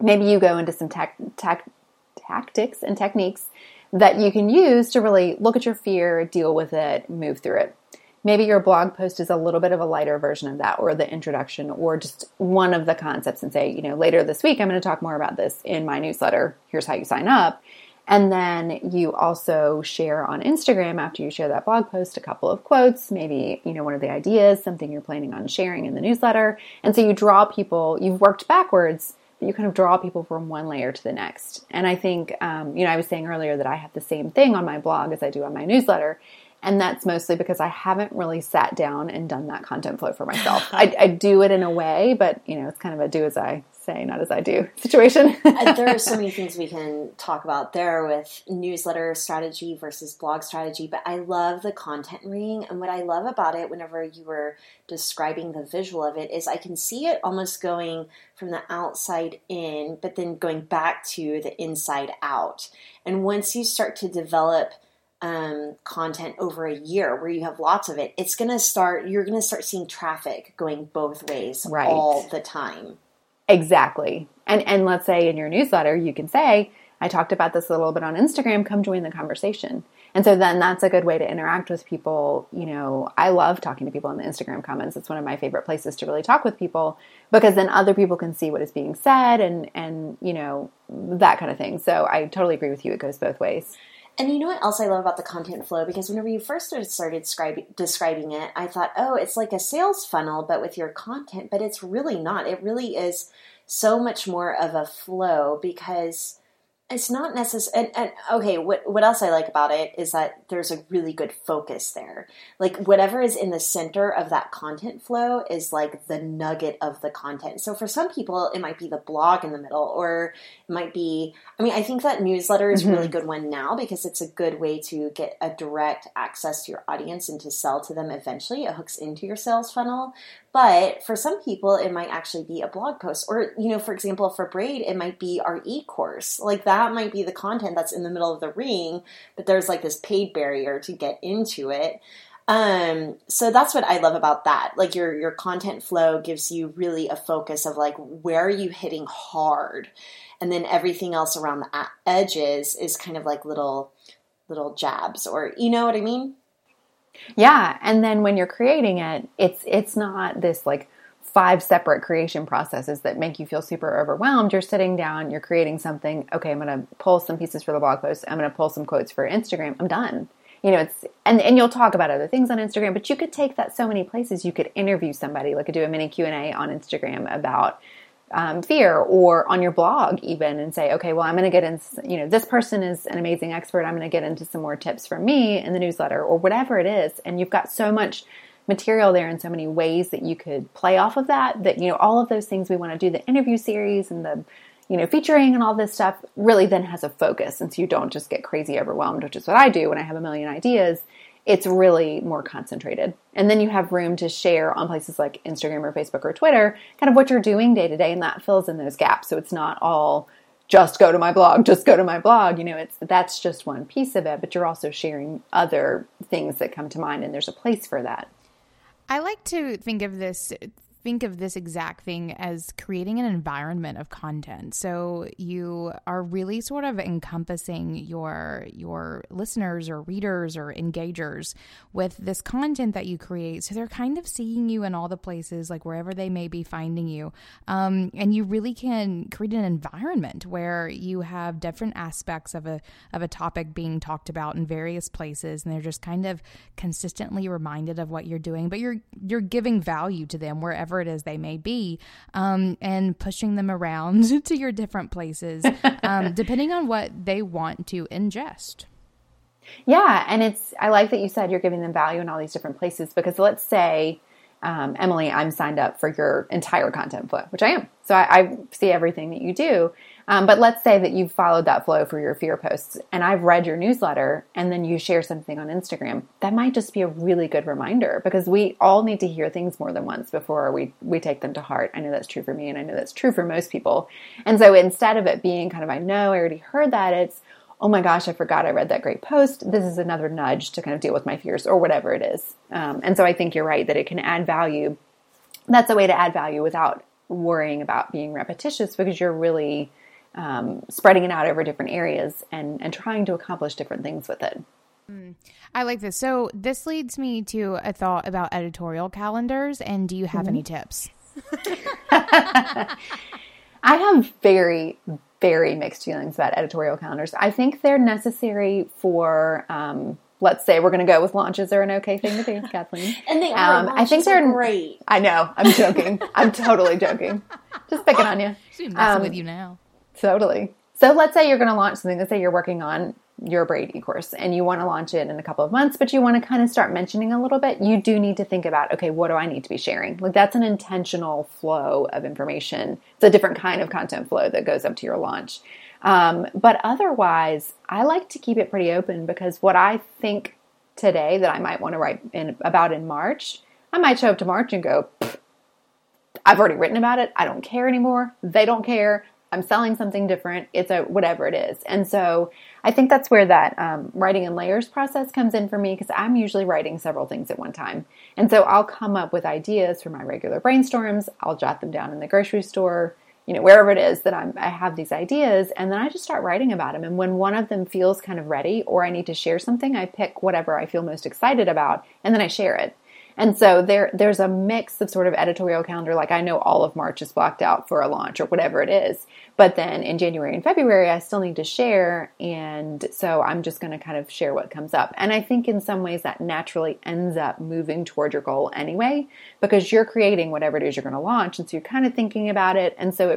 Maybe you go into some tactics and techniques that you can use to really look at your fear, deal with it, move through it. Maybe your blog post is a little bit of a lighter version of that, or the introduction, or just one of the concepts, and say, later this week, I'm going to talk more about this in my newsletter. Here's how you sign up. And then you also share on Instagram, after you share that blog post, a couple of quotes, maybe, one of the ideas, something you're planning on sharing in the newsletter. And so you draw people, you've worked backwards, but you kind of draw people from one layer to the next. And I think, I was saying earlier that I have the same thing on my blog as I do on my newsletter. And that's mostly because I haven't really sat down and done that content flow for myself. I do it in a way, but it's kind of a do as I say, not as I do situation. There are so many things we can talk about there with newsletter strategy versus blog strategy, but I love the content ring. And what I love about it, whenever you were describing the visual of it, is I can see it almost going from the outside in, but then going back to the inside out. And once you start to develop content over a year where you have lots of it, you're going to start seeing traffic going both ways all the time. Exactly. And let's say in your newsletter, you can say, I talked about this a little bit on Instagram, come join the conversation. And so then that's a good way to interact with people. I love talking to people in the Instagram comments. It's one of my favorite places to really talk with people, because then other people can see what is being said and that kind of thing. So I totally agree with you. It goes both ways. And you know what else I love about the content flow? Because whenever you first started describing it, I thought, oh, it's like a sales funnel, but with your content. But it's really not. It really is so much more of a flow, because it's not necessary. And okay, what else I like about it is that there's a really good focus there. Like whatever is in the center of that content flow is like the nugget of the content. So for some people, it might be the blog in the middle, or it might be, I think that newsletter is a really good one now, because it's a good way to get a direct access to your audience and to sell to them eventually. It hooks into your sales funnel. But for some people, it might actually be a blog post, or, for example, for Braid, it might be our e-course. Like that might be the content that's in the middle of the ring, but there's like this paid barrier to get into it. So that's what I love about that. Like your content flow gives you really a focus of like, where are you hitting hard? And then everything else around the edges is kind of like little jabs, or, you know what I mean? Yeah. And then when you're creating it, it's not this like 5 separate creation processes that make you feel super overwhelmed. You're sitting down, you're creating something. Okay, I'm going to pull some pieces for the blog post. I'm going to pull some quotes for Instagram. I'm done. And you'll talk about other things on Instagram, but you could take that so many places. You could interview somebody, like do a mini Q&A on Instagram about fear, or on your blog even, and say, okay, well, I'm going to get in, this person is an amazing expert. I'm going to get into some more tips from me in the newsletter, or whatever it is. And you've got so much material there and so many ways that you could play off of that, all of those things we want to do, the interview series and the, featuring and all this stuff really then has a focus. And so you don't just get crazy overwhelmed, which is what I do when I have a million ideas. It's really more concentrated. And then you have room to share on places like Instagram or Facebook or Twitter, kind of what you're doing day to day, and that fills in those gaps. So it's not all just go to my blog. That's just one piece of it, but you're also sharing other things that come to mind, and there's a place for that. I like to think of this exact thing as creating an environment of content. So you are really sort of encompassing your listeners or readers or engagers with this content that you create. So they're kind of seeing you in all the places, like wherever they may be finding you. And you really can create an environment where you have different aspects of a topic being talked about in various places, and they're just kind of consistently reminded of what you're doing, but you're giving value to them wherever it is they may be, and pushing them around to your different places, depending on what they want to ingest. Yeah. And I like that you said you're giving them value in all these different places, because let's say Emily, I'm signed up for your entire content flow, which I am. So I see everything that you do. But let's say that you've followed that flow for your fear posts and I've read your newsletter and then you share something on Instagram. That might just be a really good reminder because we all need to hear things more than once before we take them to heart. I know that's true for me and I know that's true for most people. And so instead of it being kind of, I know I already heard that, it's, oh my gosh, I forgot I read that great post. This is another nudge to kind of deal with my fears or whatever it is. And so I think you're right that it can add value. That's a way to add value without worrying about being repetitious because you're really spreading it out over different areas and trying to accomplish different things with it. I like this. So this leads me to a thought about editorial calendars. And do you have any tips? I have very, very mixed feelings about editorial calendars. I think they're necessary for, let's say we're going to go with launches are an okay thing to do, Kathleen. And they are. I think they're great. I know. I'm joking. I'm totally joking. Just picking on you. She's messing with you now. Totally. So let's say you're going to launch something. Let's say you're working on your Braid e-course and you want to launch it in a couple of months, but you want to kind of start mentioning a little bit. You do need to think about, okay, what do I need to be sharing? Like that's an intentional flow of information. It's a different kind of content flow that goes up to your launch. But otherwise, I like to keep it pretty open because what I think today that I might want to write about in March, I might show up to March and go, I've already written about it. I don't care anymore. They don't care. I'm selling something different. It's a whatever it is. And so I think that's where that writing in layers process comes in for me because I'm usually writing several things at one time. And so I'll come up with ideas for my regular brainstorms. I'll jot them down in the grocery store, you know, wherever it is that I have these ideas. And then I just start writing about them. And when one of them feels kind of ready or I need to share something, I pick whatever I feel most excited about and then I share it. And so there's a mix of sort of editorial calendar, like I know all of March is blocked out for a launch or whatever it is, but then in January and February, I still need to share, and so I'm just going to kind of share what comes up. And I think in some ways that naturally ends up moving toward your goal anyway, because you're creating whatever it is you're going to launch, and so you're kind of thinking about it, and so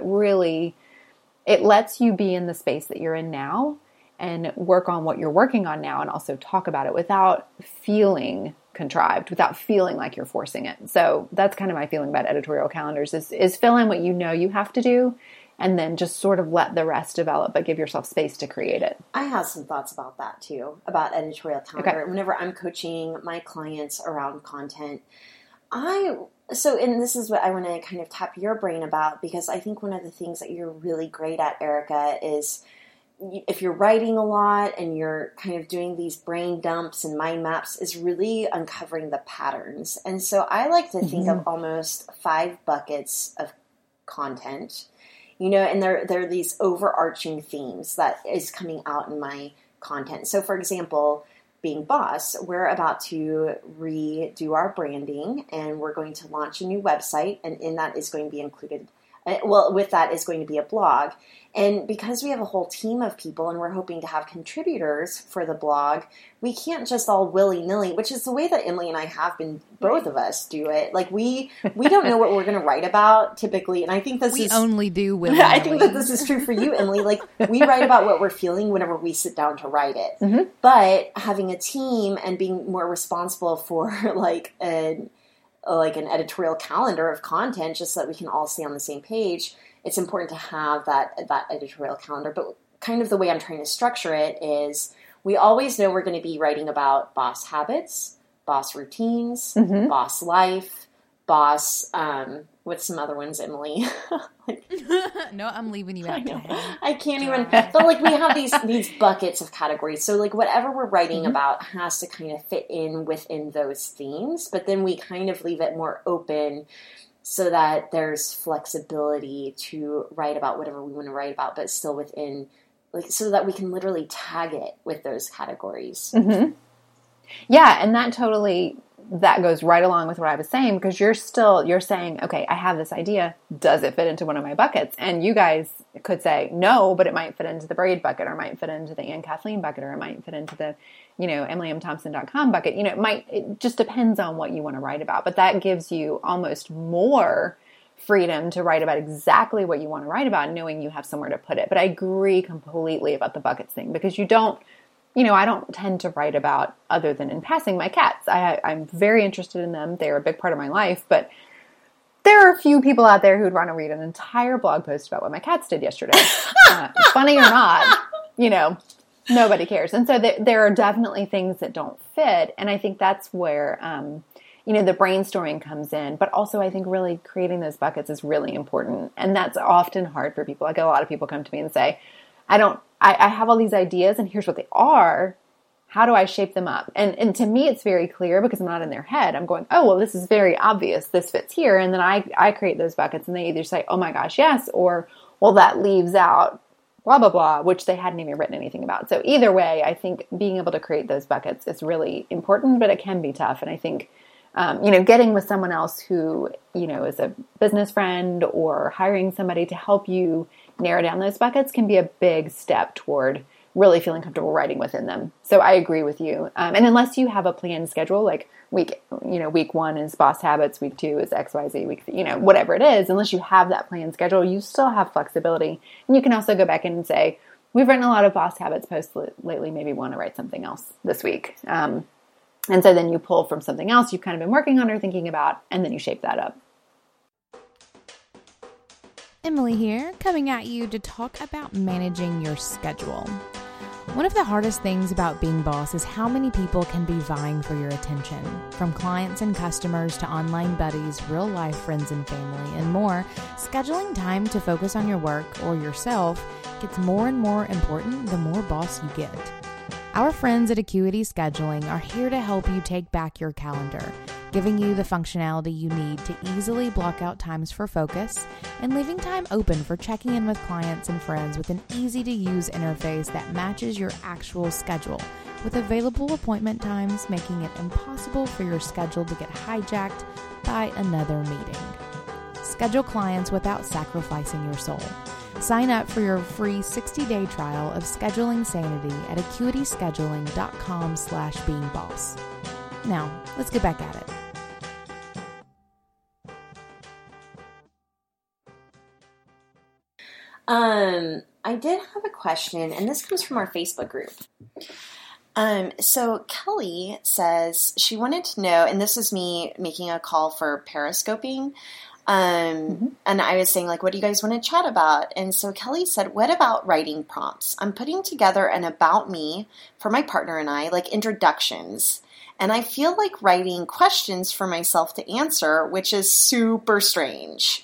it lets you be in the space that you're in now and work on what you're working on now and also talk about it without feeling contrived, without feeling like you're forcing it. So that's kind of my feeling about editorial calendars is fill in what you know you have to do and then just sort of let the rest develop, but give yourself space to create it. I have some thoughts about that too, about editorial calendar. Okay. Whenever I'm coaching my clients around content, and this is what I want to kind of tap your brain about, because I think one of the things that you're really great at, Erica, is if you're writing a lot and you're kind of doing these brain dumps and mind maps, is really uncovering the patterns. And so I like to think of almost 5 buckets of content, you know, and there are these overarching themes that is coming out in my content. So for example, Being Boss, we're about to redo our branding and we're going to launch a new website, and in that is going to be included, well, with that is going to be a blog. And because we have a whole team of people and we're hoping to have contributors for the blog, we can't just all willy-nilly, which is the way that Emily and I have been, both of us do it. Like we don't know what we're going to write about typically. And I think I think that this is true for you, Emily. Like we write about what we're feeling whenever we sit down to write it. Mm-hmm. But having a team and being more responsible for like an editorial calendar of content, just so that we can all stay on the same page, it's important to have that editorial calendar. But kind of the way I'm trying to structure it is we always know we're going to be writing about boss habits, boss routines, boss life, boss, what's some other ones, Emily? No, I'm leaving you out. I can't even, but like we have these buckets of categories. So like whatever we're writing about has to kind of fit in within those themes, but then we kind of leave it more open so that there's flexibility to write about whatever we want to write about, but still within, like, so that we can literally tag it with those categories. Mm-hmm. Yeah. And that goes right along with what I was saying, because you're saying, okay, I have this idea. Does it fit into one of my buckets? And you guys could say no, but it might fit into the Braid bucket, or it might fit into the Ann Kathleen bucket, or it might fit into the, you know, EmilyMThompson.com bucket. You know, it just depends on what you want to write about, but that gives you almost more freedom to write about exactly what you want to write about, knowing you have somewhere to put it. But I agree completely about the buckets thing, because you don't, you know, I don't tend to write about other than in passing my cats. I'm very interested in them. They're a big part of my life, but there are a few people out there who'd want to read an entire blog post about what my cats did yesterday. Funny or not, you know, nobody cares. And so there are definitely things that don't fit. And I think that's where, you know, the brainstorming comes in, but also I think really creating those buckets is really important. And that's often hard for people. I get a lot of people come to me and say, I have all these ideas and here's what they are. How do I shape them up? And to me, it's very clear because I'm not in their head. I'm going, oh, well, this is very obvious. This fits here. And then I create those buckets and they either say, oh my gosh, yes. Or, well, that leaves out blah, blah, blah, which they hadn't even written anything about. So either way, I think being able to create those buckets is really important, but it can be tough. And I think, you know, getting with someone else who, you know, is a business friend or hiring somebody to help you narrow down those buckets can be a big step toward really feeling comfortable writing within them. So I agree with you. And unless you have a planned schedule, like week one is boss habits, week two is XYZ, week, you know, whatever it is, unless you have that planned schedule, you still have flexibility. And you can also go back in and say, we've written a lot of boss habits posts lately. Maybe want to write something else this week. And so then you pull from something else you've kind of been working on or thinking about, and then you shape that up. Emily here, coming at you to talk about managing your schedule. One of the hardest things about being boss is how many people can be vying for your attention. From clients and customers to online buddies, real-life friends and family, and more, scheduling time to focus on your work or yourself gets more and more important the more boss you get. Our friends at Acuity Scheduling are here to help you take back your calendar, giving you the functionality you need to easily block out times for focus and leaving time open for checking in with clients and friends with an easy-to-use interface that matches your actual schedule, with available appointment times making it impossible for your schedule to get hijacked by another meeting. Schedule clients without sacrificing your soul. Sign up for your free 60-day trial of Scheduling Sanity at acuityscheduling.com/beingboss. Now, let's get back at it. I did have a question, and this comes from our Facebook group. So Kelly says she wanted to know, and this is me making a call for Periscoping. And I was saying, like, what do you guys want to chat about? And so Kelly said, what about writing prompts? I'm putting together an about me for my partner and I, like introductions. And I feel like writing questions for myself to answer, which is super strange.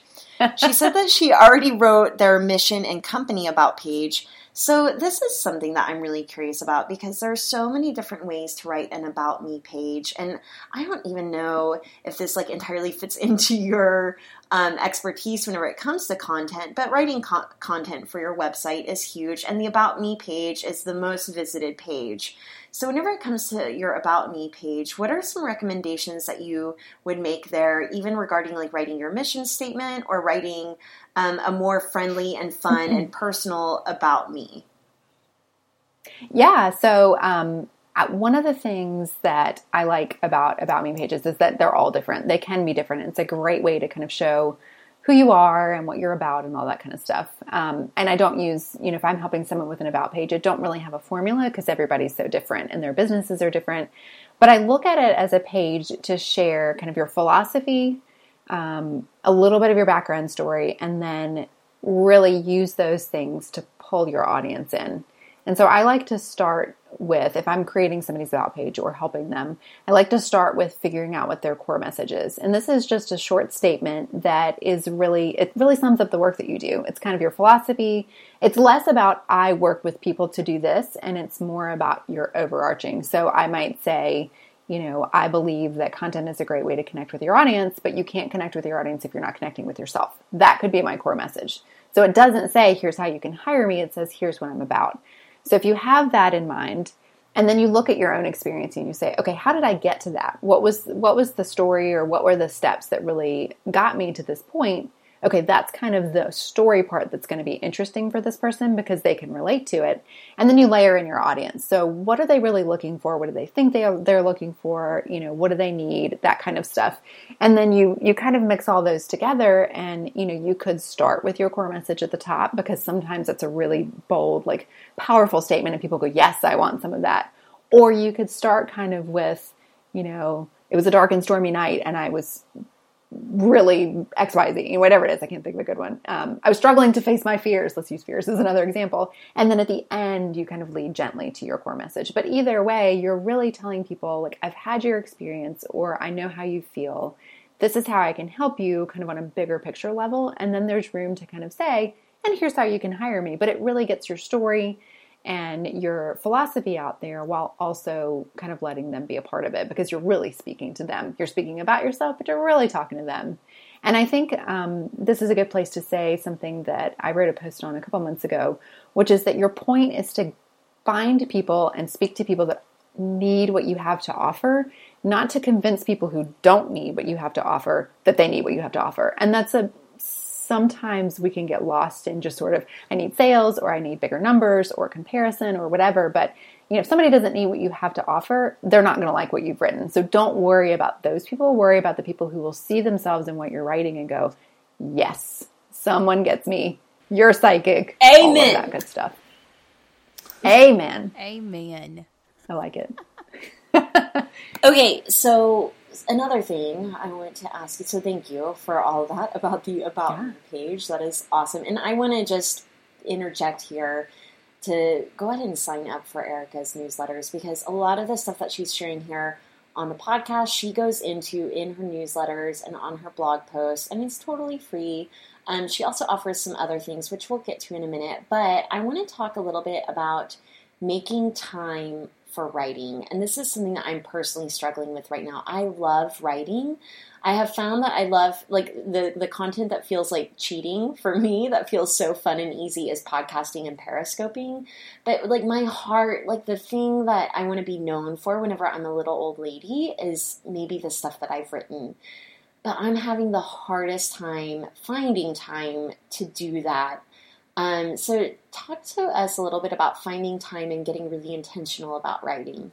She said that she already wrote their mission and company about page. So this is something that I'm really curious about because there are so many different ways to write an about me page. And I don't even know if this like entirely fits into your expertise whenever it comes to content, but writing content for your website is huge. And the about me page is the most visited page. So whenever it comes to your about me page, what are some recommendations that you would make there, even regarding like writing your mission statement or writing a more friendly and fun and personal about me? Yeah. So one of the things that I like about me pages is that they're all different. They can be different. It's a great way to kind of show who you are and what you're about and all that kind of stuff. And I don't use, you know, if I'm helping someone with an about page, I don't really have a formula because everybody's so different and their businesses are different. But I look at it as a page to share kind of your philosophy, a little bit of your background story, and then really use those things to pull your audience in. And so I like to start with, if I'm creating somebody's about page or helping them, I like to start with figuring out what their core message is. And this is just a short statement that is really, it really sums up the work that you do. It's kind of your philosophy. It's less about, I work with people to do this, and it's more about your overarching. So I might say, you know, I believe that content is a great way to connect with your audience, but you can't connect with your audience if you're not connecting with yourself. That could be my core message. So it doesn't say, here's how you can hire me. It says, here's what I'm about. So if you have that in mind, and then you look at your own experience and you say, okay, how did I get to that? What was the story, or what were the steps that really got me to this point? okay, that's kind of the story part that's going to be interesting for this person because they can relate to it. And then you layer in your audience. So what are they really looking for? What do they think they're looking for? You know, what do they need? That kind of stuff. And then you kind of mix all those together and, you know, you could start with your core message at the top because sometimes it's a really bold, like powerful statement and people go, yes, I want some of that. Or you could start kind of with, you know, it was a dark and stormy night and I was really XYZ, whatever it is. I can't think of a good one. I was struggling to face my fears. Let's use fears as another example. And then at the end, you kind of lead gently to your core message. But either way, you're really telling people, like, I've had your experience, or I know how you feel. This is how I can help you kind of on a bigger picture level. And then there's room to kind of say, and here's how you can hire me. But it really gets your story and your philosophy out there while also kind of letting them be a part of it because you're really speaking to them. You're speaking about yourself, but you're really talking to them. And I think this is a good place to say something that I wrote a post on a couple months ago, which is that your point is to find people and speak to people that need what you have to offer, not to convince people who don't need what you have to offer that they need what you have to offer. And that's sometimes we can get lost in just sort of, I need sales or I need bigger numbers or comparison or whatever. But, you know, if somebody doesn't need what you have to offer, they're not going to like what you've written. So don't worry about those people. Worry about the people who will see themselves in what you're writing and go, yes, someone gets me. You're psychic. Amen. All of that good stuff. Amen. Amen. I like it. Okay. So another thing I wanted to ask you, so thank you for all that about the About Me page. That is awesome. And I want to just interject here to go ahead and sign up for Erica's newsletters because a lot of the stuff that she's sharing here on the podcast, she goes into in her newsletters and on her blog posts, and it's totally free. She also offers some other things, which we'll get to in a minute. But I want to talk a little bit about making time for writing. And this is something that I'm personally struggling with right now. I love writing. I have found that I love, like, the content that feels like cheating for me, that feels so fun and easy, is podcasting and Periscoping. But, like, my heart, like, the thing that I want to be known for whenever I'm a little old lady is maybe the stuff that I've written. But I'm having the hardest time finding time to do that. So talk to us a little bit about finding time and getting really intentional about writing.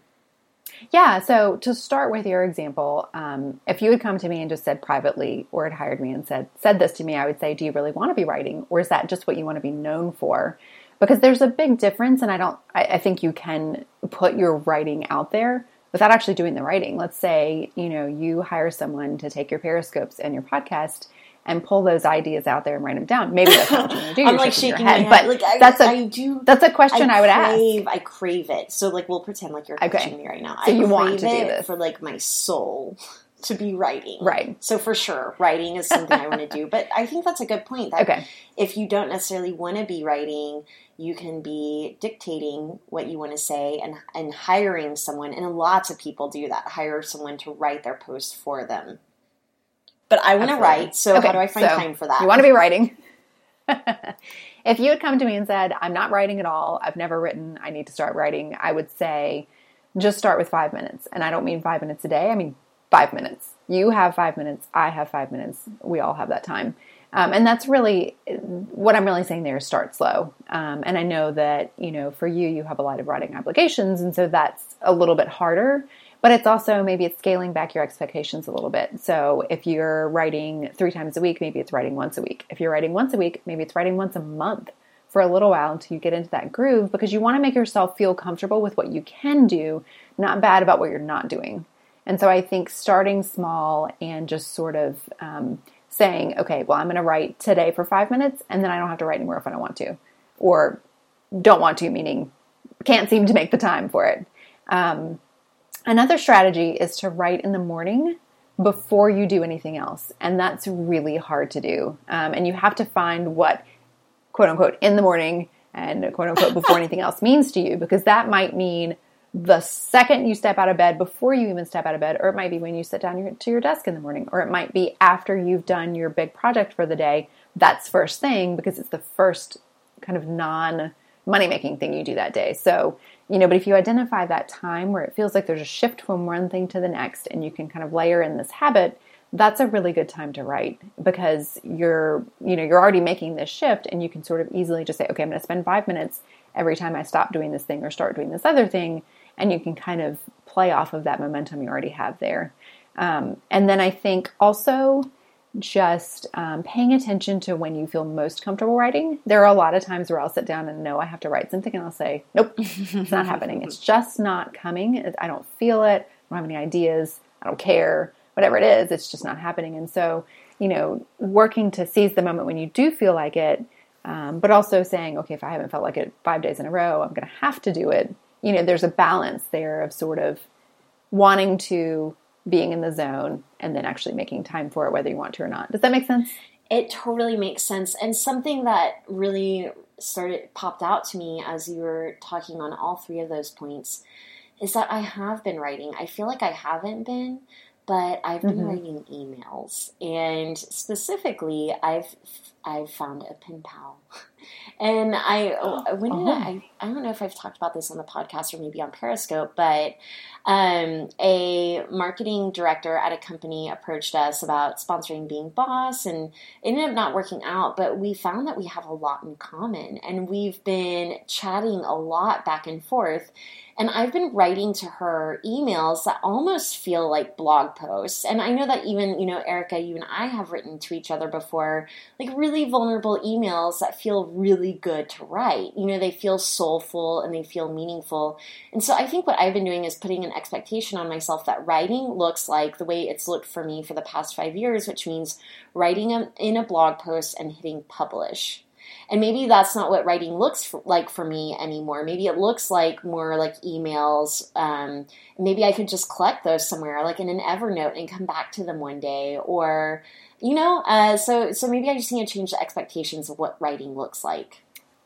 Yeah. So to start with your example, if you had come to me and just said privately or had hired me and said this to me, I would say, do you really want to be writing? Or is that just what you want to be known for? Because there's a big difference. And I think you can put your writing out there without actually doing the writing. Let's say, you know, you hire someone to take your Periscopes and your podcast and pull those ideas out there and write them down. Maybe that's not what you're going to do. I'm like shaking my head. But like, that's a question I would ask. I crave it. So like, we'll pretend like you're coaching me right now. So you want to do this for like my soul to be writing. Right. So for sure, writing is something I want to do. But I think that's a good point. That if you don't necessarily want to be writing, you can be dictating what you want to say and hiring someone. And lots of people do that. Hire someone to write their post for them. But I want to write, so how do I find time for that? You want to be writing. If you had come to me and said, I'm not writing at all, I've never written, I need to start writing, I would say, just start with 5 minutes. And I don't mean 5 minutes a day, I mean 5 minutes. You have 5 minutes, I have 5 minutes, we all have that time. And that's really, what I'm really saying there is start slow. And I know that, you know, for you have a lot of writing obligations, and so that's a little bit harder. But it's also, maybe it's scaling back your expectations a little bit. So if you're writing 3 times a week, maybe it's writing once a week. If you're writing once a week, maybe it's writing once a month for a little while until you get into that groove, because you want to make yourself feel comfortable with what you can do, not bad about what you're not doing. And so I think starting small and just sort of saying, okay, well, I'm going to write today for 5 minutes, and then I don't have to write anymore if I don't want to. Or don't want to, meaning can't seem to make the time for it. Another strategy is to write in the morning before you do anything else. And that's really hard to do. And you have to find what, quote unquote, in the morning and quote unquote, before anything else means to you, because that might mean the second you step out of bed, before you even step out of bed, or it might be when you sit down to your desk in the morning, or it might be after you've done your big project for the day. That's first thing, because it's the first kind of non-money-making thing you do that day. So, you know, but if you identify that time where it feels like there's a shift from one thing to the next, and you can kind of layer in this habit, that's a really good time to write, because you're already making this shift, and you can sort of easily just say, okay, I'm going to spend 5 minutes every time I stop doing this thing or start doing this other thing. And you can kind of play off of that momentum you already have there. And then I think also just paying attention to when you feel most comfortable writing. There are a lot of times where I'll sit down and know I have to write something, and I'll say, nope, it's not happening. It's just not coming. I don't feel it. I don't have any ideas. I don't care. Whatever it is, it's just not happening. And so, working to seize the moment when you do feel like it, but also saying, okay, if I haven't felt like it 5 days in a row, I'm going to have to do it. There's a balance there of sort of wanting to, being in the zone, and then actually making time for it, whether you want to or not. Does that make sense? It totally makes sense. And something that really popped out to me as you were talking on all three of those points is that I have been writing. I feel like I haven't been, but I've been writing emails, and specifically I've found a pen pal. And I don't know if I've talked about this on the podcast or maybe on Periscope, but a marketing director at a company approached us about sponsoring Being Boss, and it ended up not working out, but we found that we have a lot in common, and we've been chatting a lot back and forth. And I've been writing to her emails that almost feel like blog posts. And I know that even, Erica, you and I have written to each other before, like really vulnerable emails that feel really good to write. They feel soulful and they feel meaningful. And so I think what I've been doing is putting an expectation on myself that writing looks like the way it's looked for me for the past 5 years, which means writing in a blog post and hitting publish. And maybe that's not what writing looks like for me anymore. Maybe it looks like more like emails. Maybe I could just collect those somewhere, like in an Evernote, and come back to them one day. Or, so maybe I just need to change the expectations of what writing looks like.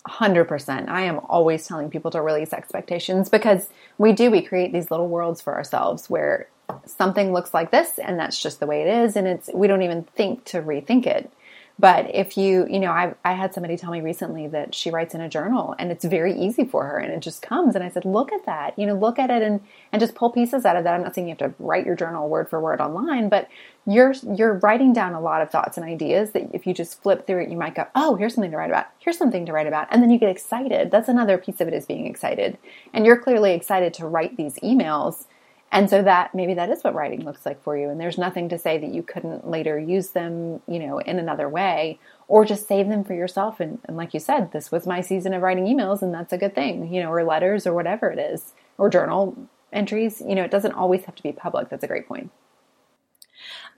100%. I am always telling people to release expectations, because we create these little worlds for ourselves where something looks like this, and that's just the way it is. And we don't even think to rethink it. But if I had somebody tell me recently that she writes in a journal, and it's very easy for her, and it just comes. And I said, look at that, look at it and just pull pieces out of that. I'm not saying you have to write your journal word for word online, but you're writing down a lot of thoughts and ideas that if you just flip through it, you might go, oh, here's something to write about. Here's something to write about. And then you get excited. That's another piece of it, is being excited. And you're clearly excited to write these emails. And so maybe that is what writing looks like for you. And there's nothing to say that you couldn't later use them, in another way, or just save them for yourself. And like you said, this was my season of writing emails, and that's a good thing, or letters, or whatever it is, or journal entries. It doesn't always have to be public. That's a great point.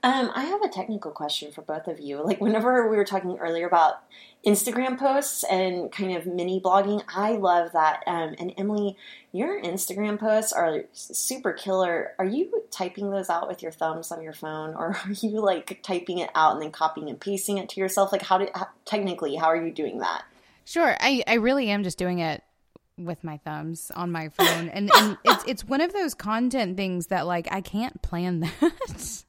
I have a technical question for both of you. Like, whenever we were talking earlier about Instagram posts and kind of mini blogging, I love that. And Emily, your Instagram posts are super killer. Are you typing those out with your thumbs on your phone, or are you like typing it out and then copying and pasting it to yourself? Like, how are you doing that? Sure. I really am just doing it with my thumbs on my phone. And it's one of those content things that, like, I can't plan that.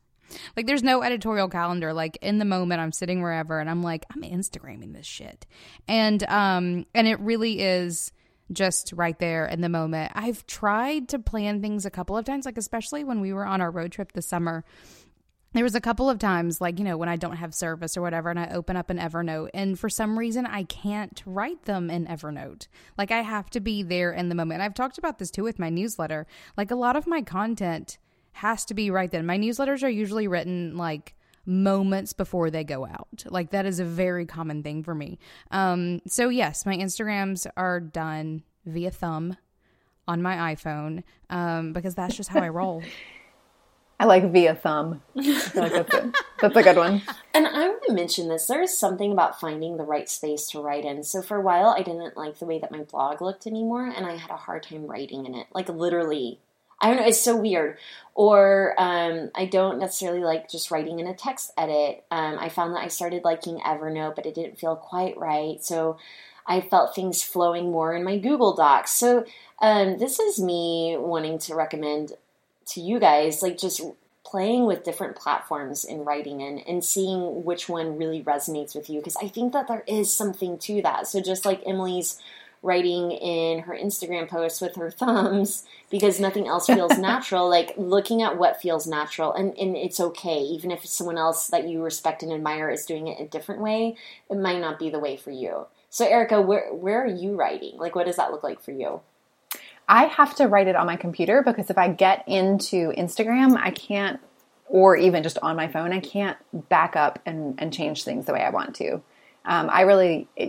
Like, there's no editorial calendar. Like, in the moment, I'm sitting wherever, and I'm like, I'm Instagramming this shit. And it really is just right there in the moment. I've tried to plan things a couple of times, like, especially when we were on our road trip this summer. There was a couple of times, like, when I don't have service or whatever, and I open up an Evernote, and for some reason I can't write them in Evernote. Like, I have to be there in the moment. I've talked about this too with my newsletter. Like, a lot of my content has to be right then. My newsletters are usually written like moments before they go out. Like, that is a very common thing for me. So yes, my Instagrams are done via thumb on my iPhone, because that's just how I roll. I like via thumb. That's a good one. And I want to mention this. There is something about finding the right space to write in. So for a while, I didn't like the way that my blog looked anymore, and I had a hard time writing in it. Like, literally, I don't know. It's so weird. Or I don't necessarily like just writing in a text edit. I found that I started liking Evernote, but it didn't feel quite right. So I felt things flowing more in my Google Docs. So this is me wanting to recommend to you guys, like, just playing with different platforms and writing in and seeing which one really resonates with you. Because I think that there is something to that. So just like Emily's writing in her Instagram posts with her thumbs because nothing else feels natural, like looking at what feels natural. And it's okay. Even if someone else that you respect and admire is doing it a different way, it might not be the way for you. So Erica, where are you writing? Like, what does that look like for you? I have to write it on my computer because if I get into Instagram, I can't, or even just on my phone, I can't back up and change things the way I want to.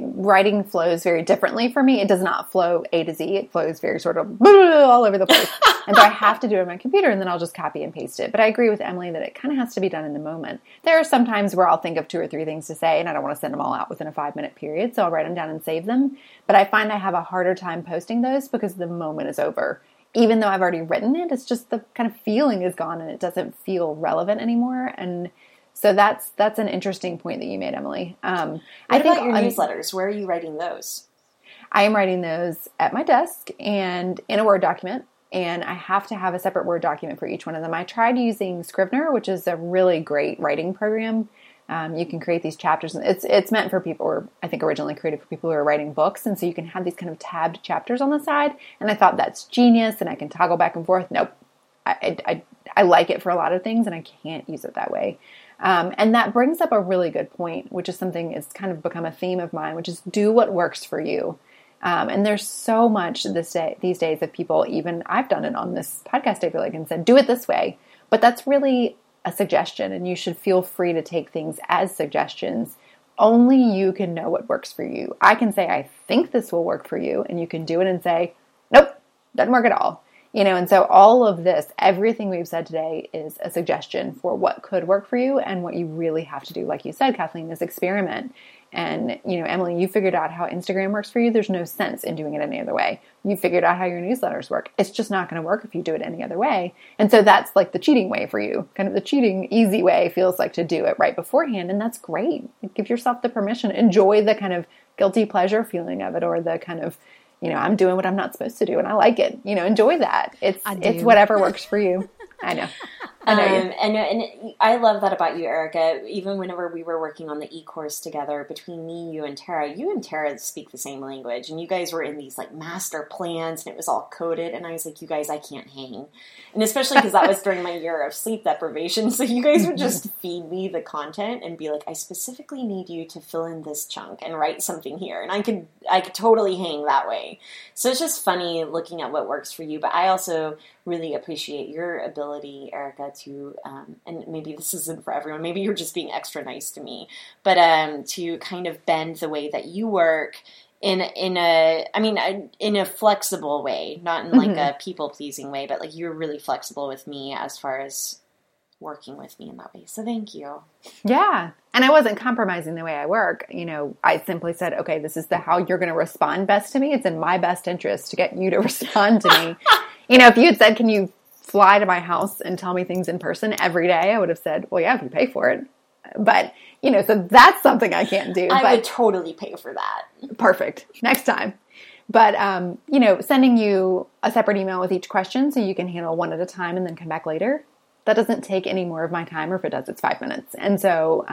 Writing flows very differently for me. It does not flow A to Z. It flows very sort of all over the place. And so I have to do it on my computer and then I'll just copy and paste it. But I agree with Emily that it kind of has to be done in the moment. There are some times where I'll think of 2 or 3 things to say and I don't want to send them all out within a 5-minute period. So I'll write them down and save them. But I find I have a harder time posting those because the moment is over. Even though I've already written it, it's just the kind of feeling is gone and it doesn't feel relevant anymore. And so that's an interesting point that you made, Emily. I think about your newsletters? Where are you writing those? I am writing those at my desk and in a Word document, and I have to have a separate Word document for each one of them. I tried using Scrivener, which is a really great writing program. You can create these chapters, and it's meant for people, or I think originally created for people who are writing books, and so you can have these kind of tabbed chapters on the side. And I thought that's genius, and I can toggle back and forth. Nope, I like it for a lot of things, and I can't use it that way. And that brings up a really good point, which is something it's kind of become a theme of mine, which is do what works for you. And there's so much these days of people, even I've done it on this podcast, I feel like, and said, do it this way. But that's really a suggestion, and you should feel free to take things as suggestions. Only you can know what works for you. I can say, I think this will work for you, and you can do it and say, nope, doesn't work at all. You know, and so all of this, everything we've said today is a suggestion for what could work for you and what you really have to do. Like you said, Kathleen, this experiment. And, you know, Emily, you figured out how Instagram works for you. There's no sense in doing it any other way. You figured out how your newsletters work. It's just not going to work if you do it any other way. And so that's like the cheating way for you. Kind of the cheating easy way feels like to do it right beforehand. And that's great. Give yourself the permission. Enjoy the kind of guilty pleasure feeling of it, or the kind of, you know, I'm doing what I'm not supposed to do and I like it. You know, enjoy that. It's whatever works for you. I know. And I love that about you, Erica. Even whenever we were working on the e-course together between me, you and Tara speak the same language. And you guys were in these like master plans and it was all coded. And I was like, you guys, I can't hang. And especially because that was during my year of sleep deprivation. So you guys would just feed me the content and be like, I specifically need you to fill in this chunk and write something here. And I could totally hang that way. So it's just funny looking at what works for you. But I also really appreciate your ability, Erica, to, and maybe this isn't for everyone, maybe you're just being extra nice to me, but to kind of bend the way that you work in a flexible way, not in like a people-pleasing way, but like you're really flexible with me as far as working with me in that way. So thank you. Yeah. And I wasn't compromising the way I work. You know, I simply said, okay, this is how you're going to respond best to me. It's in my best interest to get you to respond to me. You know, if you had said, can you fly to my house and tell me things in person every day, I would have said, well, yeah, if you pay for it. But, you know, so that's something I can't do. I would totally pay for that. Perfect. Next time. But, you know, sending you a separate email with each question so you can handle one at a time and then come back later, that doesn't take any more of my time, or if it does, it's 5 minutes. And so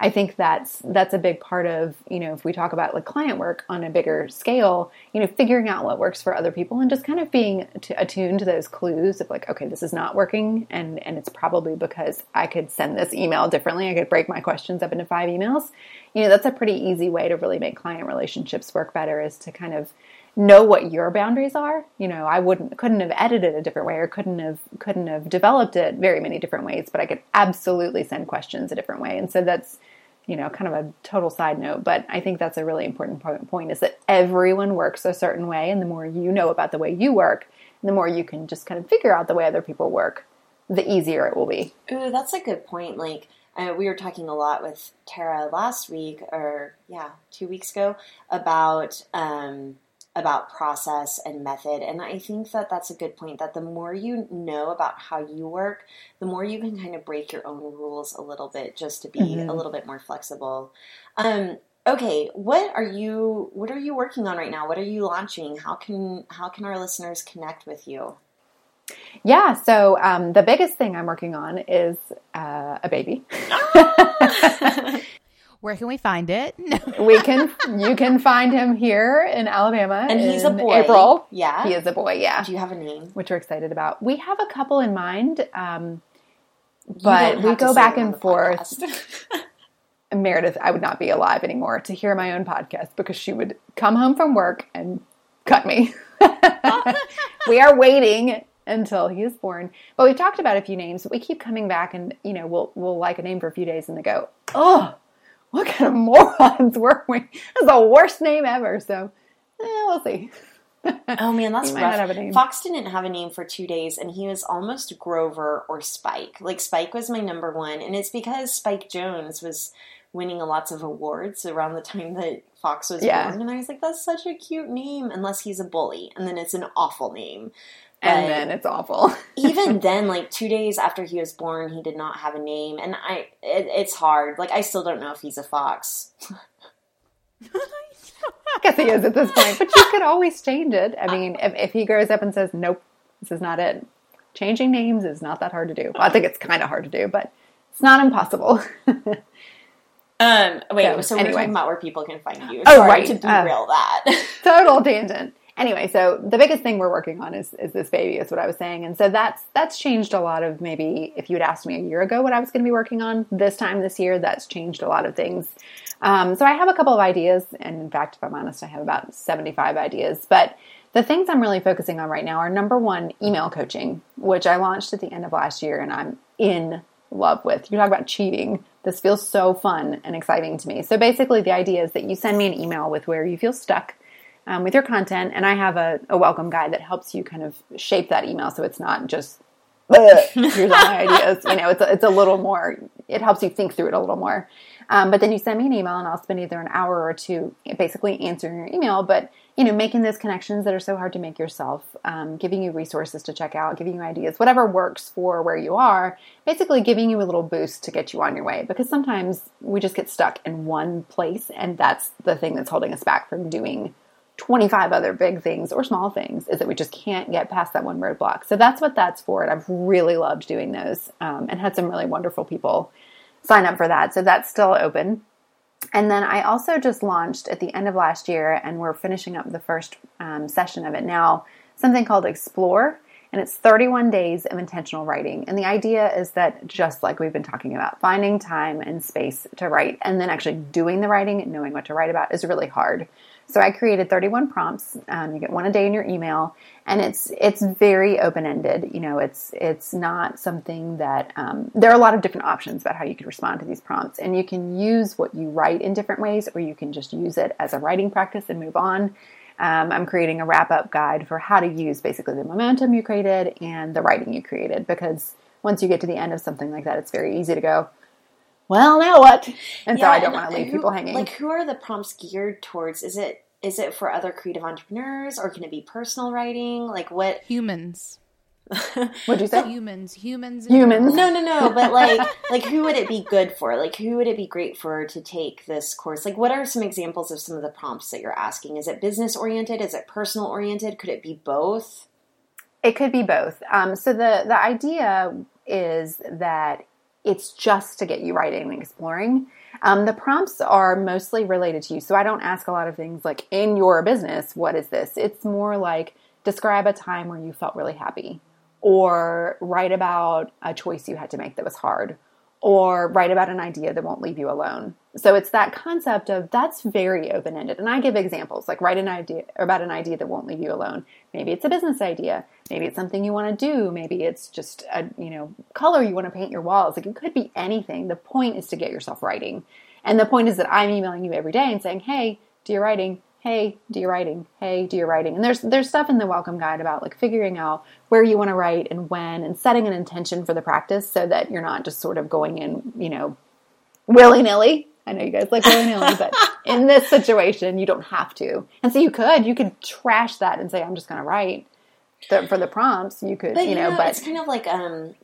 I think that's a big part of, you know, if we talk about like client work on a bigger scale, you know, figuring out what works for other people and just kind of being attuned to those clues of like, okay, this is not working. And it's probably because I could send this email differently. I could break my questions up into 5 emails. You know, that's a pretty easy way to really make client relationships work better, is to kind of know what your boundaries are. You know, I couldn't have edited a different way, or couldn't have developed it very many different ways, but I could absolutely send questions a different way. And so that's, you know, kind of a total side note, but I think that's a really important point, is that everyone works a certain way. And the more you know about the way you work, the more you can just kind of figure out the way other people work, the easier it will be. Ooh, that's a good point. Like, we were talking a lot with Tara last week, or 2 weeks ago, about process and method. And I think that that's a good point, that the more you know about how you work, the more you can kind of break your own rules a little bit, just to be a little bit more flexible. Okay. What are you working on right now? What are you launching? How can our listeners connect with you? Yeah. So, the biggest thing I'm working on is, a baby. Where can we find it? You can find him here in Alabama. And he's a boy. April. Yeah. He is a boy, yeah. Do you have a name? Which we're excited about. We have a couple in mind, but we go back and forth. Meredith, I would not be alive anymore to hear my own podcast because she would come home from work and cut me. We are waiting until he is born. But we've talked about a few names. We keep coming back and, you know, we'll like a name for a few days and they go, oh, what kind of morons were we? That's the worst name ever. So we'll see. Oh, man, that's rough. Fox didn't have a name for 2 days, and he was almost Grover or Spike. Like, Spike was my number one, and it's because Spike Jones was winning lots of awards around the time that Fox was born. And I was like, that's such a cute name, unless he's a bully. And then it's an awful name. But and then it's awful. Even then, like, 2 days after he was born, he did not have a name. And it's hard. Like, I still don't know if he's a fox. I guess he is at this point. But you could always change it. I mean, if he grows up and says, nope, this is not it. Changing names is not that hard to do. Well, I think it's kind of hard to do, but it's not impossible. We're talking about where people can find you. Sorry to derail that. Total tangent. Anyway, so the biggest thing we're working on is this baby, is what I was saying. And so that's changed a lot of, maybe if you'd asked me a year ago what I was going to be working on this time this year, that's changed a lot of things. So I have a couple of ideas. And in fact, if I'm honest, I have about 75 ideas. But the things I'm really focusing on right now are, number one, email coaching, which I launched at the end of last year and I'm in love with. You talk about cheating. This feels so fun and exciting to me. So basically the idea is that you send me an email with where you feel stuck with your content, and I have a welcome guide that helps you kind of shape that email so it's not just, here's all my ideas. You know, it's a little more, it helps you think through it a little more. But then you send me an email, and I'll spend either an hour or two basically answering your email, but, you know, making those connections that are so hard to make yourself, giving you resources to check out, giving you ideas, whatever works for where you are, basically giving you a little boost to get you on your way, because sometimes we just get stuck in one place, and that's the thing that's holding us back from doing 25 other big things or small things, is that we just can't get past that one roadblock. So that's what that's for. And I've really loved doing those, and had some really wonderful people sign up for that. So that's still open. And then I also just launched at the end of last year, and we're finishing up the first session of it now, something called Explore, and it's 31 days of intentional writing. And the idea is that, just like we've been talking about, finding time and space to write, and then actually doing the writing and knowing what to write about is really hard. So I created 31 prompts. You get one a day in your email, and it's very open-ended. You know, it's not something that, there are a lot of different options about how you could respond to these prompts, and you can use what you write in different ways, or you can just use it as a writing practice and move on. I'm creating a wrap-up guide for how to use basically the momentum you created and the writing you created, because once you get to the end of something like that, it's very easy to go, well, now what? And so I don't want to leave people hanging. Like, who are the prompts geared towards? Is it for other creative entrepreneurs, or can it be personal writing? Like, what? Humans. What'd you say? Humans. No. But like who would it be good for? Like, who would it be great for to take this course? Like, what are some examples of some of the prompts that you're asking? Is it business oriented? Is it personal oriented? Could it be both? It could be both. So the idea is that it's just to get you writing and exploring. The prompts are mostly related to you. So I don't ask a lot of things like, in your business, what is this? It's more like, describe a time where you felt really happy, or write about a choice you had to make that was hard, or write about an idea that won't leave you alone. So it's that concept of, that's very open-ended. And I give examples, like, write an idea about an idea that won't leave you alone. Maybe it's a business idea. Maybe it's something you want to do. Maybe it's just a, you know, color you want to paint your walls. Like, it could be anything. The point is to get yourself writing. And the point is that I'm emailing you every day and saying, hey, do your writing. Hey, do your writing. Hey, do your writing. And there's stuff in the welcome guide about, like, figuring out where you want to write and when, and setting an intention for the practice so that you're not just sort of going in, you know, willy-nilly. I know you guys like willy-nilly, but in this situation, you don't have to. And so you could trash that and say, I'm just going to write. for the prompts, you could, but it's kind of like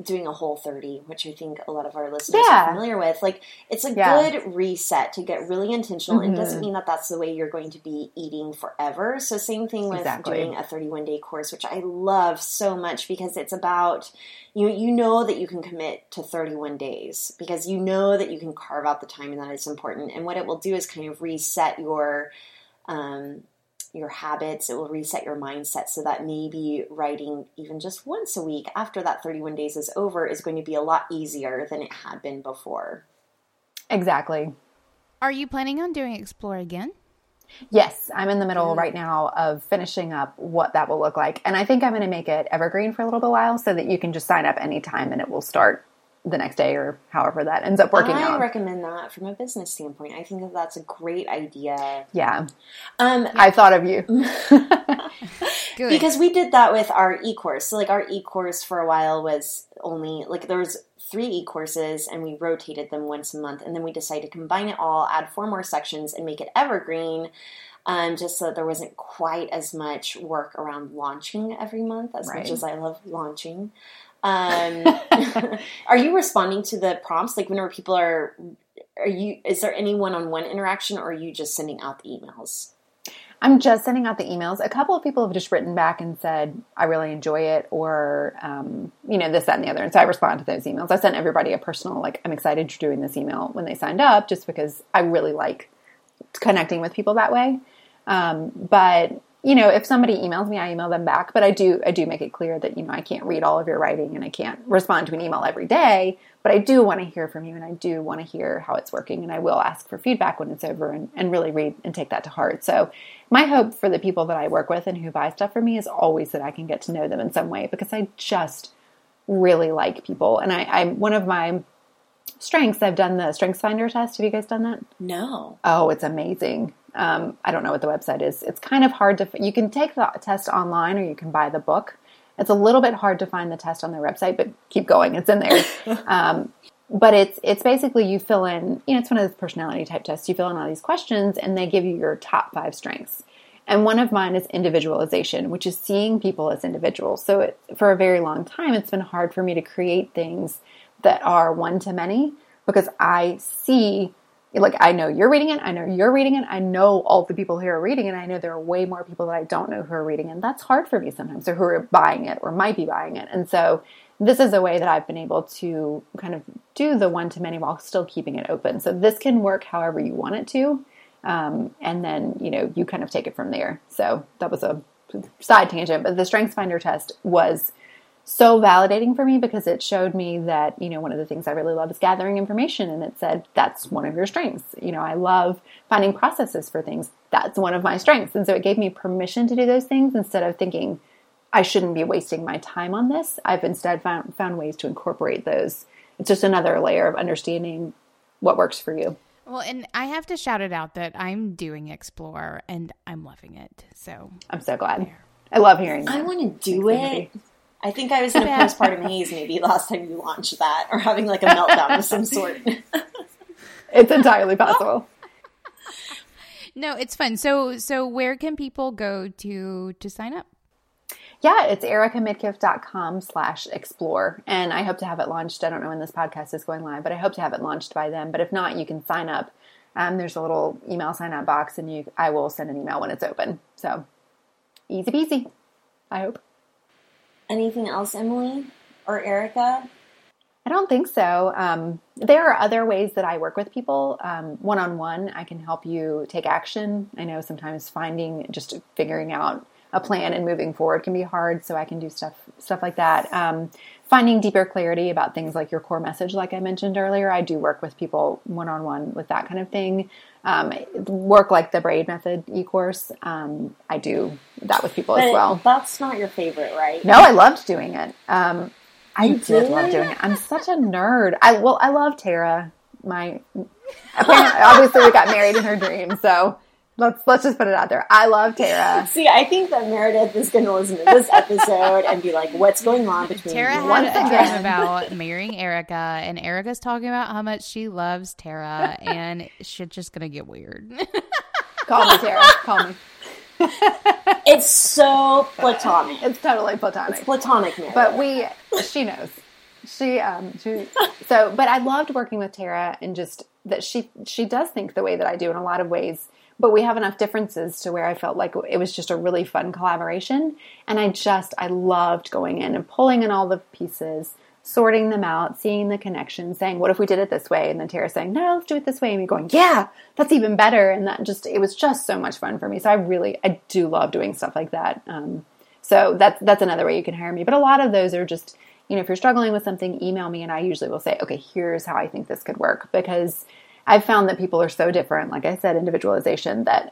doing a Whole 30, which I think a lot of our listeners are familiar with. Like, it's a good reset to get really intentional. Mm-hmm. It doesn't mean that that's the way you're going to be eating forever. So same thing with doing a 31-day course, which I love so much because it's about, you know that you can commit to 31 days because you know that you can carve out the time and that it's important. And what it will do is kind of reset your habits. It will reset your mindset so that maybe writing even just once a week after that 31 days is over is going to be a lot easier than it had been before. Exactly. Are you planning on doing Explore again? Yes, I'm in the middle right now of finishing up what that will look like. And I think I'm going to make it evergreen for a little bit while so that you can just sign up anytime and it will start the next day or however that ends up working out. I recommend that from a business standpoint. I think that that's a great idea. Yeah. I thought of you. Good. Because we did that with our e-course. So, like, our e-course for a while was only, like, there was 3 e-courses and we rotated them once a month. And then we decided to combine it all, add 4 more sections and make it evergreen. Just so that there wasn't quite as much work around launching every month as much as I love launching. Are you responding to the prompts? Like, whenever people is there any one-on-one interaction, or are you just sending out the emails? I'm just sending out the emails. A couple of people have just written back and said, I really enjoy it, or, this, that, and the other. And so I respond to those emails. I sent everybody a personal, like, I'm excited you're doing this email when they signed up, just because I really like connecting with people that way. But if somebody emails me, I email them back, but I do make it clear that, I can't read all of your writing and I can't respond to an email every day, but I do want to hear from you and I do want to hear how it's working, and I will ask for feedback when it's over and really read and take that to heart. So my hope for the people that I work with and who buy stuff from me is always that I can get to know them in some way, because I just really like people. And I'm one of my strengths. I've done the StrengthsFinder test. Have you guys done that? No. Oh, it's amazing. I don't know what the website is. It's kind of hard to, you can take the test online or you can buy the book. It's a little bit hard to find the test on their website, but keep going. It's in there. But it's basically you fill in, it's one of those personality type tests. You fill in all these questions and they give you your top 5 strengths. And one of mine is individualization, which is seeing people as individuals. So for a very long time, it's been hard for me to create things that are one to many, because I see, like, I know you're reading it. I know you're reading it. I know all the people here are reading it. I know there are way more people that I don't know who are reading it. And that's hard for me sometimes, or who are buying it or might be buying it. And so this is a way that I've been able to kind of do the one-to-many while still keeping it open. So this can work however you want it to. And then, you kind of take it from there. So that was a side tangent, but the StrengthsFinder test was so validating for me, because it showed me that, one of the things I really love is gathering information. And it said, that's one of your strengths. I love finding processes for things. That's one of my strengths. And so it gave me permission to do those things instead of thinking I shouldn't be wasting my time on this. I've instead found ways to incorporate those. It's just another layer of understanding what works for you. Well, and I have to shout it out that I'm doing Explore and I'm loving it. So I'm so glad. I love hearing that. I want to do it. I think I was in a postpartum haze maybe last time you launched that, or having like a meltdown of some sort. It's entirely possible. No, it's fun. So where can people go to sign up? Yeah, it's ericamidkiff.com/explore. And I hope to have it launched. I don't know when this podcast is going live, but I hope to have it launched by then. But if not, you can sign up. There's a little email sign up box, and I will send an email when it's open. So easy peasy, I hope. Anything else, Emily or Erica? I don't think so. There are other ways that I work with people. One-on-one, I can help you take action. I know sometimes figuring out a plan and moving forward can be hard, so I can do stuff like that. Finding deeper clarity about things like your core message, like I mentioned earlier. I do work with people one-on-one with that kind of thing. Work like the Braid Method e-course. I do that with people as well. That's not your favorite, right? No, I loved doing it. I did love doing it. I'm such a nerd. I love Tara. Obviously we got married in her dream, so let's just put it out there. I love Tara. See, I think that Meredith is going to listen to this episode and be like, what's going on between Tara you and Tara? Had a dream about marrying Erica, and Erica's talking about how much she loves Tara, and shit's just going to get weird. Call me, Tara. Call me. It's so platonic. It's totally platonic. It's platonic, Meredith. But she knows. But I loved working with Tara, and just that she does think the way that I do in a lot of ways, but we have enough differences to where I felt like it was just a really fun collaboration. And I loved going in and pulling in all the pieces, sorting them out, seeing the connections, saying, what if we did it this way? And then Tara saying, no, let's do it this way. And me going, yeah, that's even better. And it was just so much fun for me. So I do love doing stuff like that. So that's another way you can hire me. But a lot of those are just, if you're struggling with something, email me, and I usually will say, okay, here's how I think this could work, because I've found that people are so different. Like I said, individualization, that,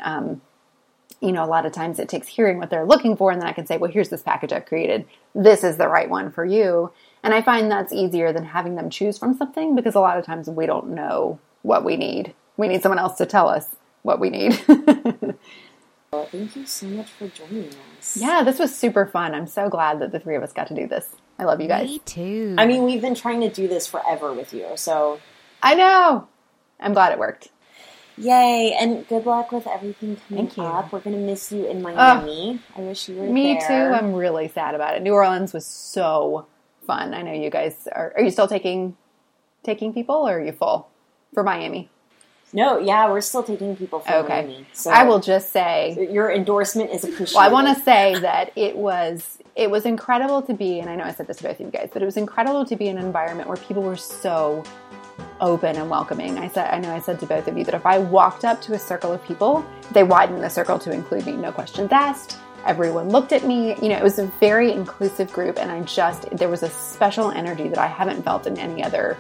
a lot of times it takes hearing what they're looking for, and then I can say, well, here's this package I've created. This is the right one for you. And I find that's easier than having them choose from something, because a lot of times we don't know what we need. We need someone else to tell us what we need. Well, thank you so much for joining us. Yeah, this was super fun. I'm so glad that the three of us got to do this. I love you guys. Me too. I mean, we've been trying to do this forever with you, so. I know. I'm glad it worked. Yay, and good luck with everything coming up. We're going to miss you in Miami. I wish you were there. Me too. I'm really sad about it. New Orleans was so fun. I know you guys are you still taking people, or are you full for Miami? No, yeah, we're still taking people from Miami. So I will just say, your endorsement is appreciated. Well, I want to say that it was incredible to be, and I know I said this to both of you guys, but it was incredible to be in an environment where people were so open and welcoming. I know I said to both of you that if I walked up to a circle of people, they widened the circle to include me. No questions asked. Everyone looked at me. It was a very inclusive group, and there was a special energy that I haven't felt in any other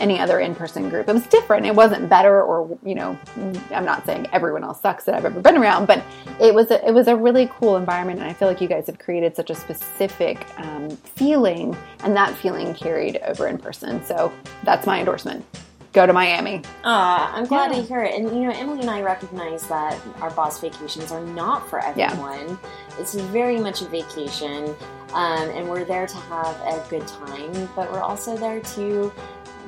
in-person group. It was different. It wasn't better, or, I'm not saying everyone else sucks that I've ever been around, but it was a really cool environment. And I feel like you guys have created such a specific feeling, and that feeling carried over in person. So that's my endorsement. Go to Miami. I'm glad to hear it. And, Emily and I recognize that our boss vacations are not for everyone. Yeah. It's very much a vacation. And we're there to have a good time, but we're also there to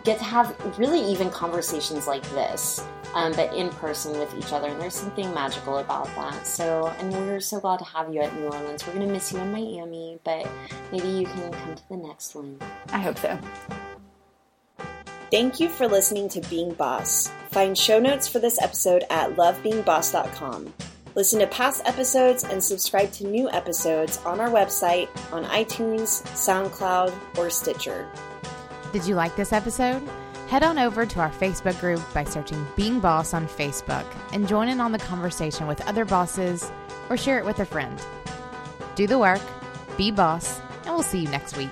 get to have really even conversations like this, but in person with each other. And there's something magical about that. So, and we're so glad to have you at New Orleans. We're going to miss you in Miami, but maybe you can come to the next one. I hope so. Thank you for listening to Being Boss. Find show notes for this episode at lovebeingboss.com. Listen to past episodes and subscribe to new episodes on our website, on iTunes, SoundCloud, or Stitcher. Did you like this episode? Head on over to our Facebook group by searching Being Boss on Facebook and join in on the conversation with other bosses, or share it with a friend. Do the work, be boss, and we'll see you next week.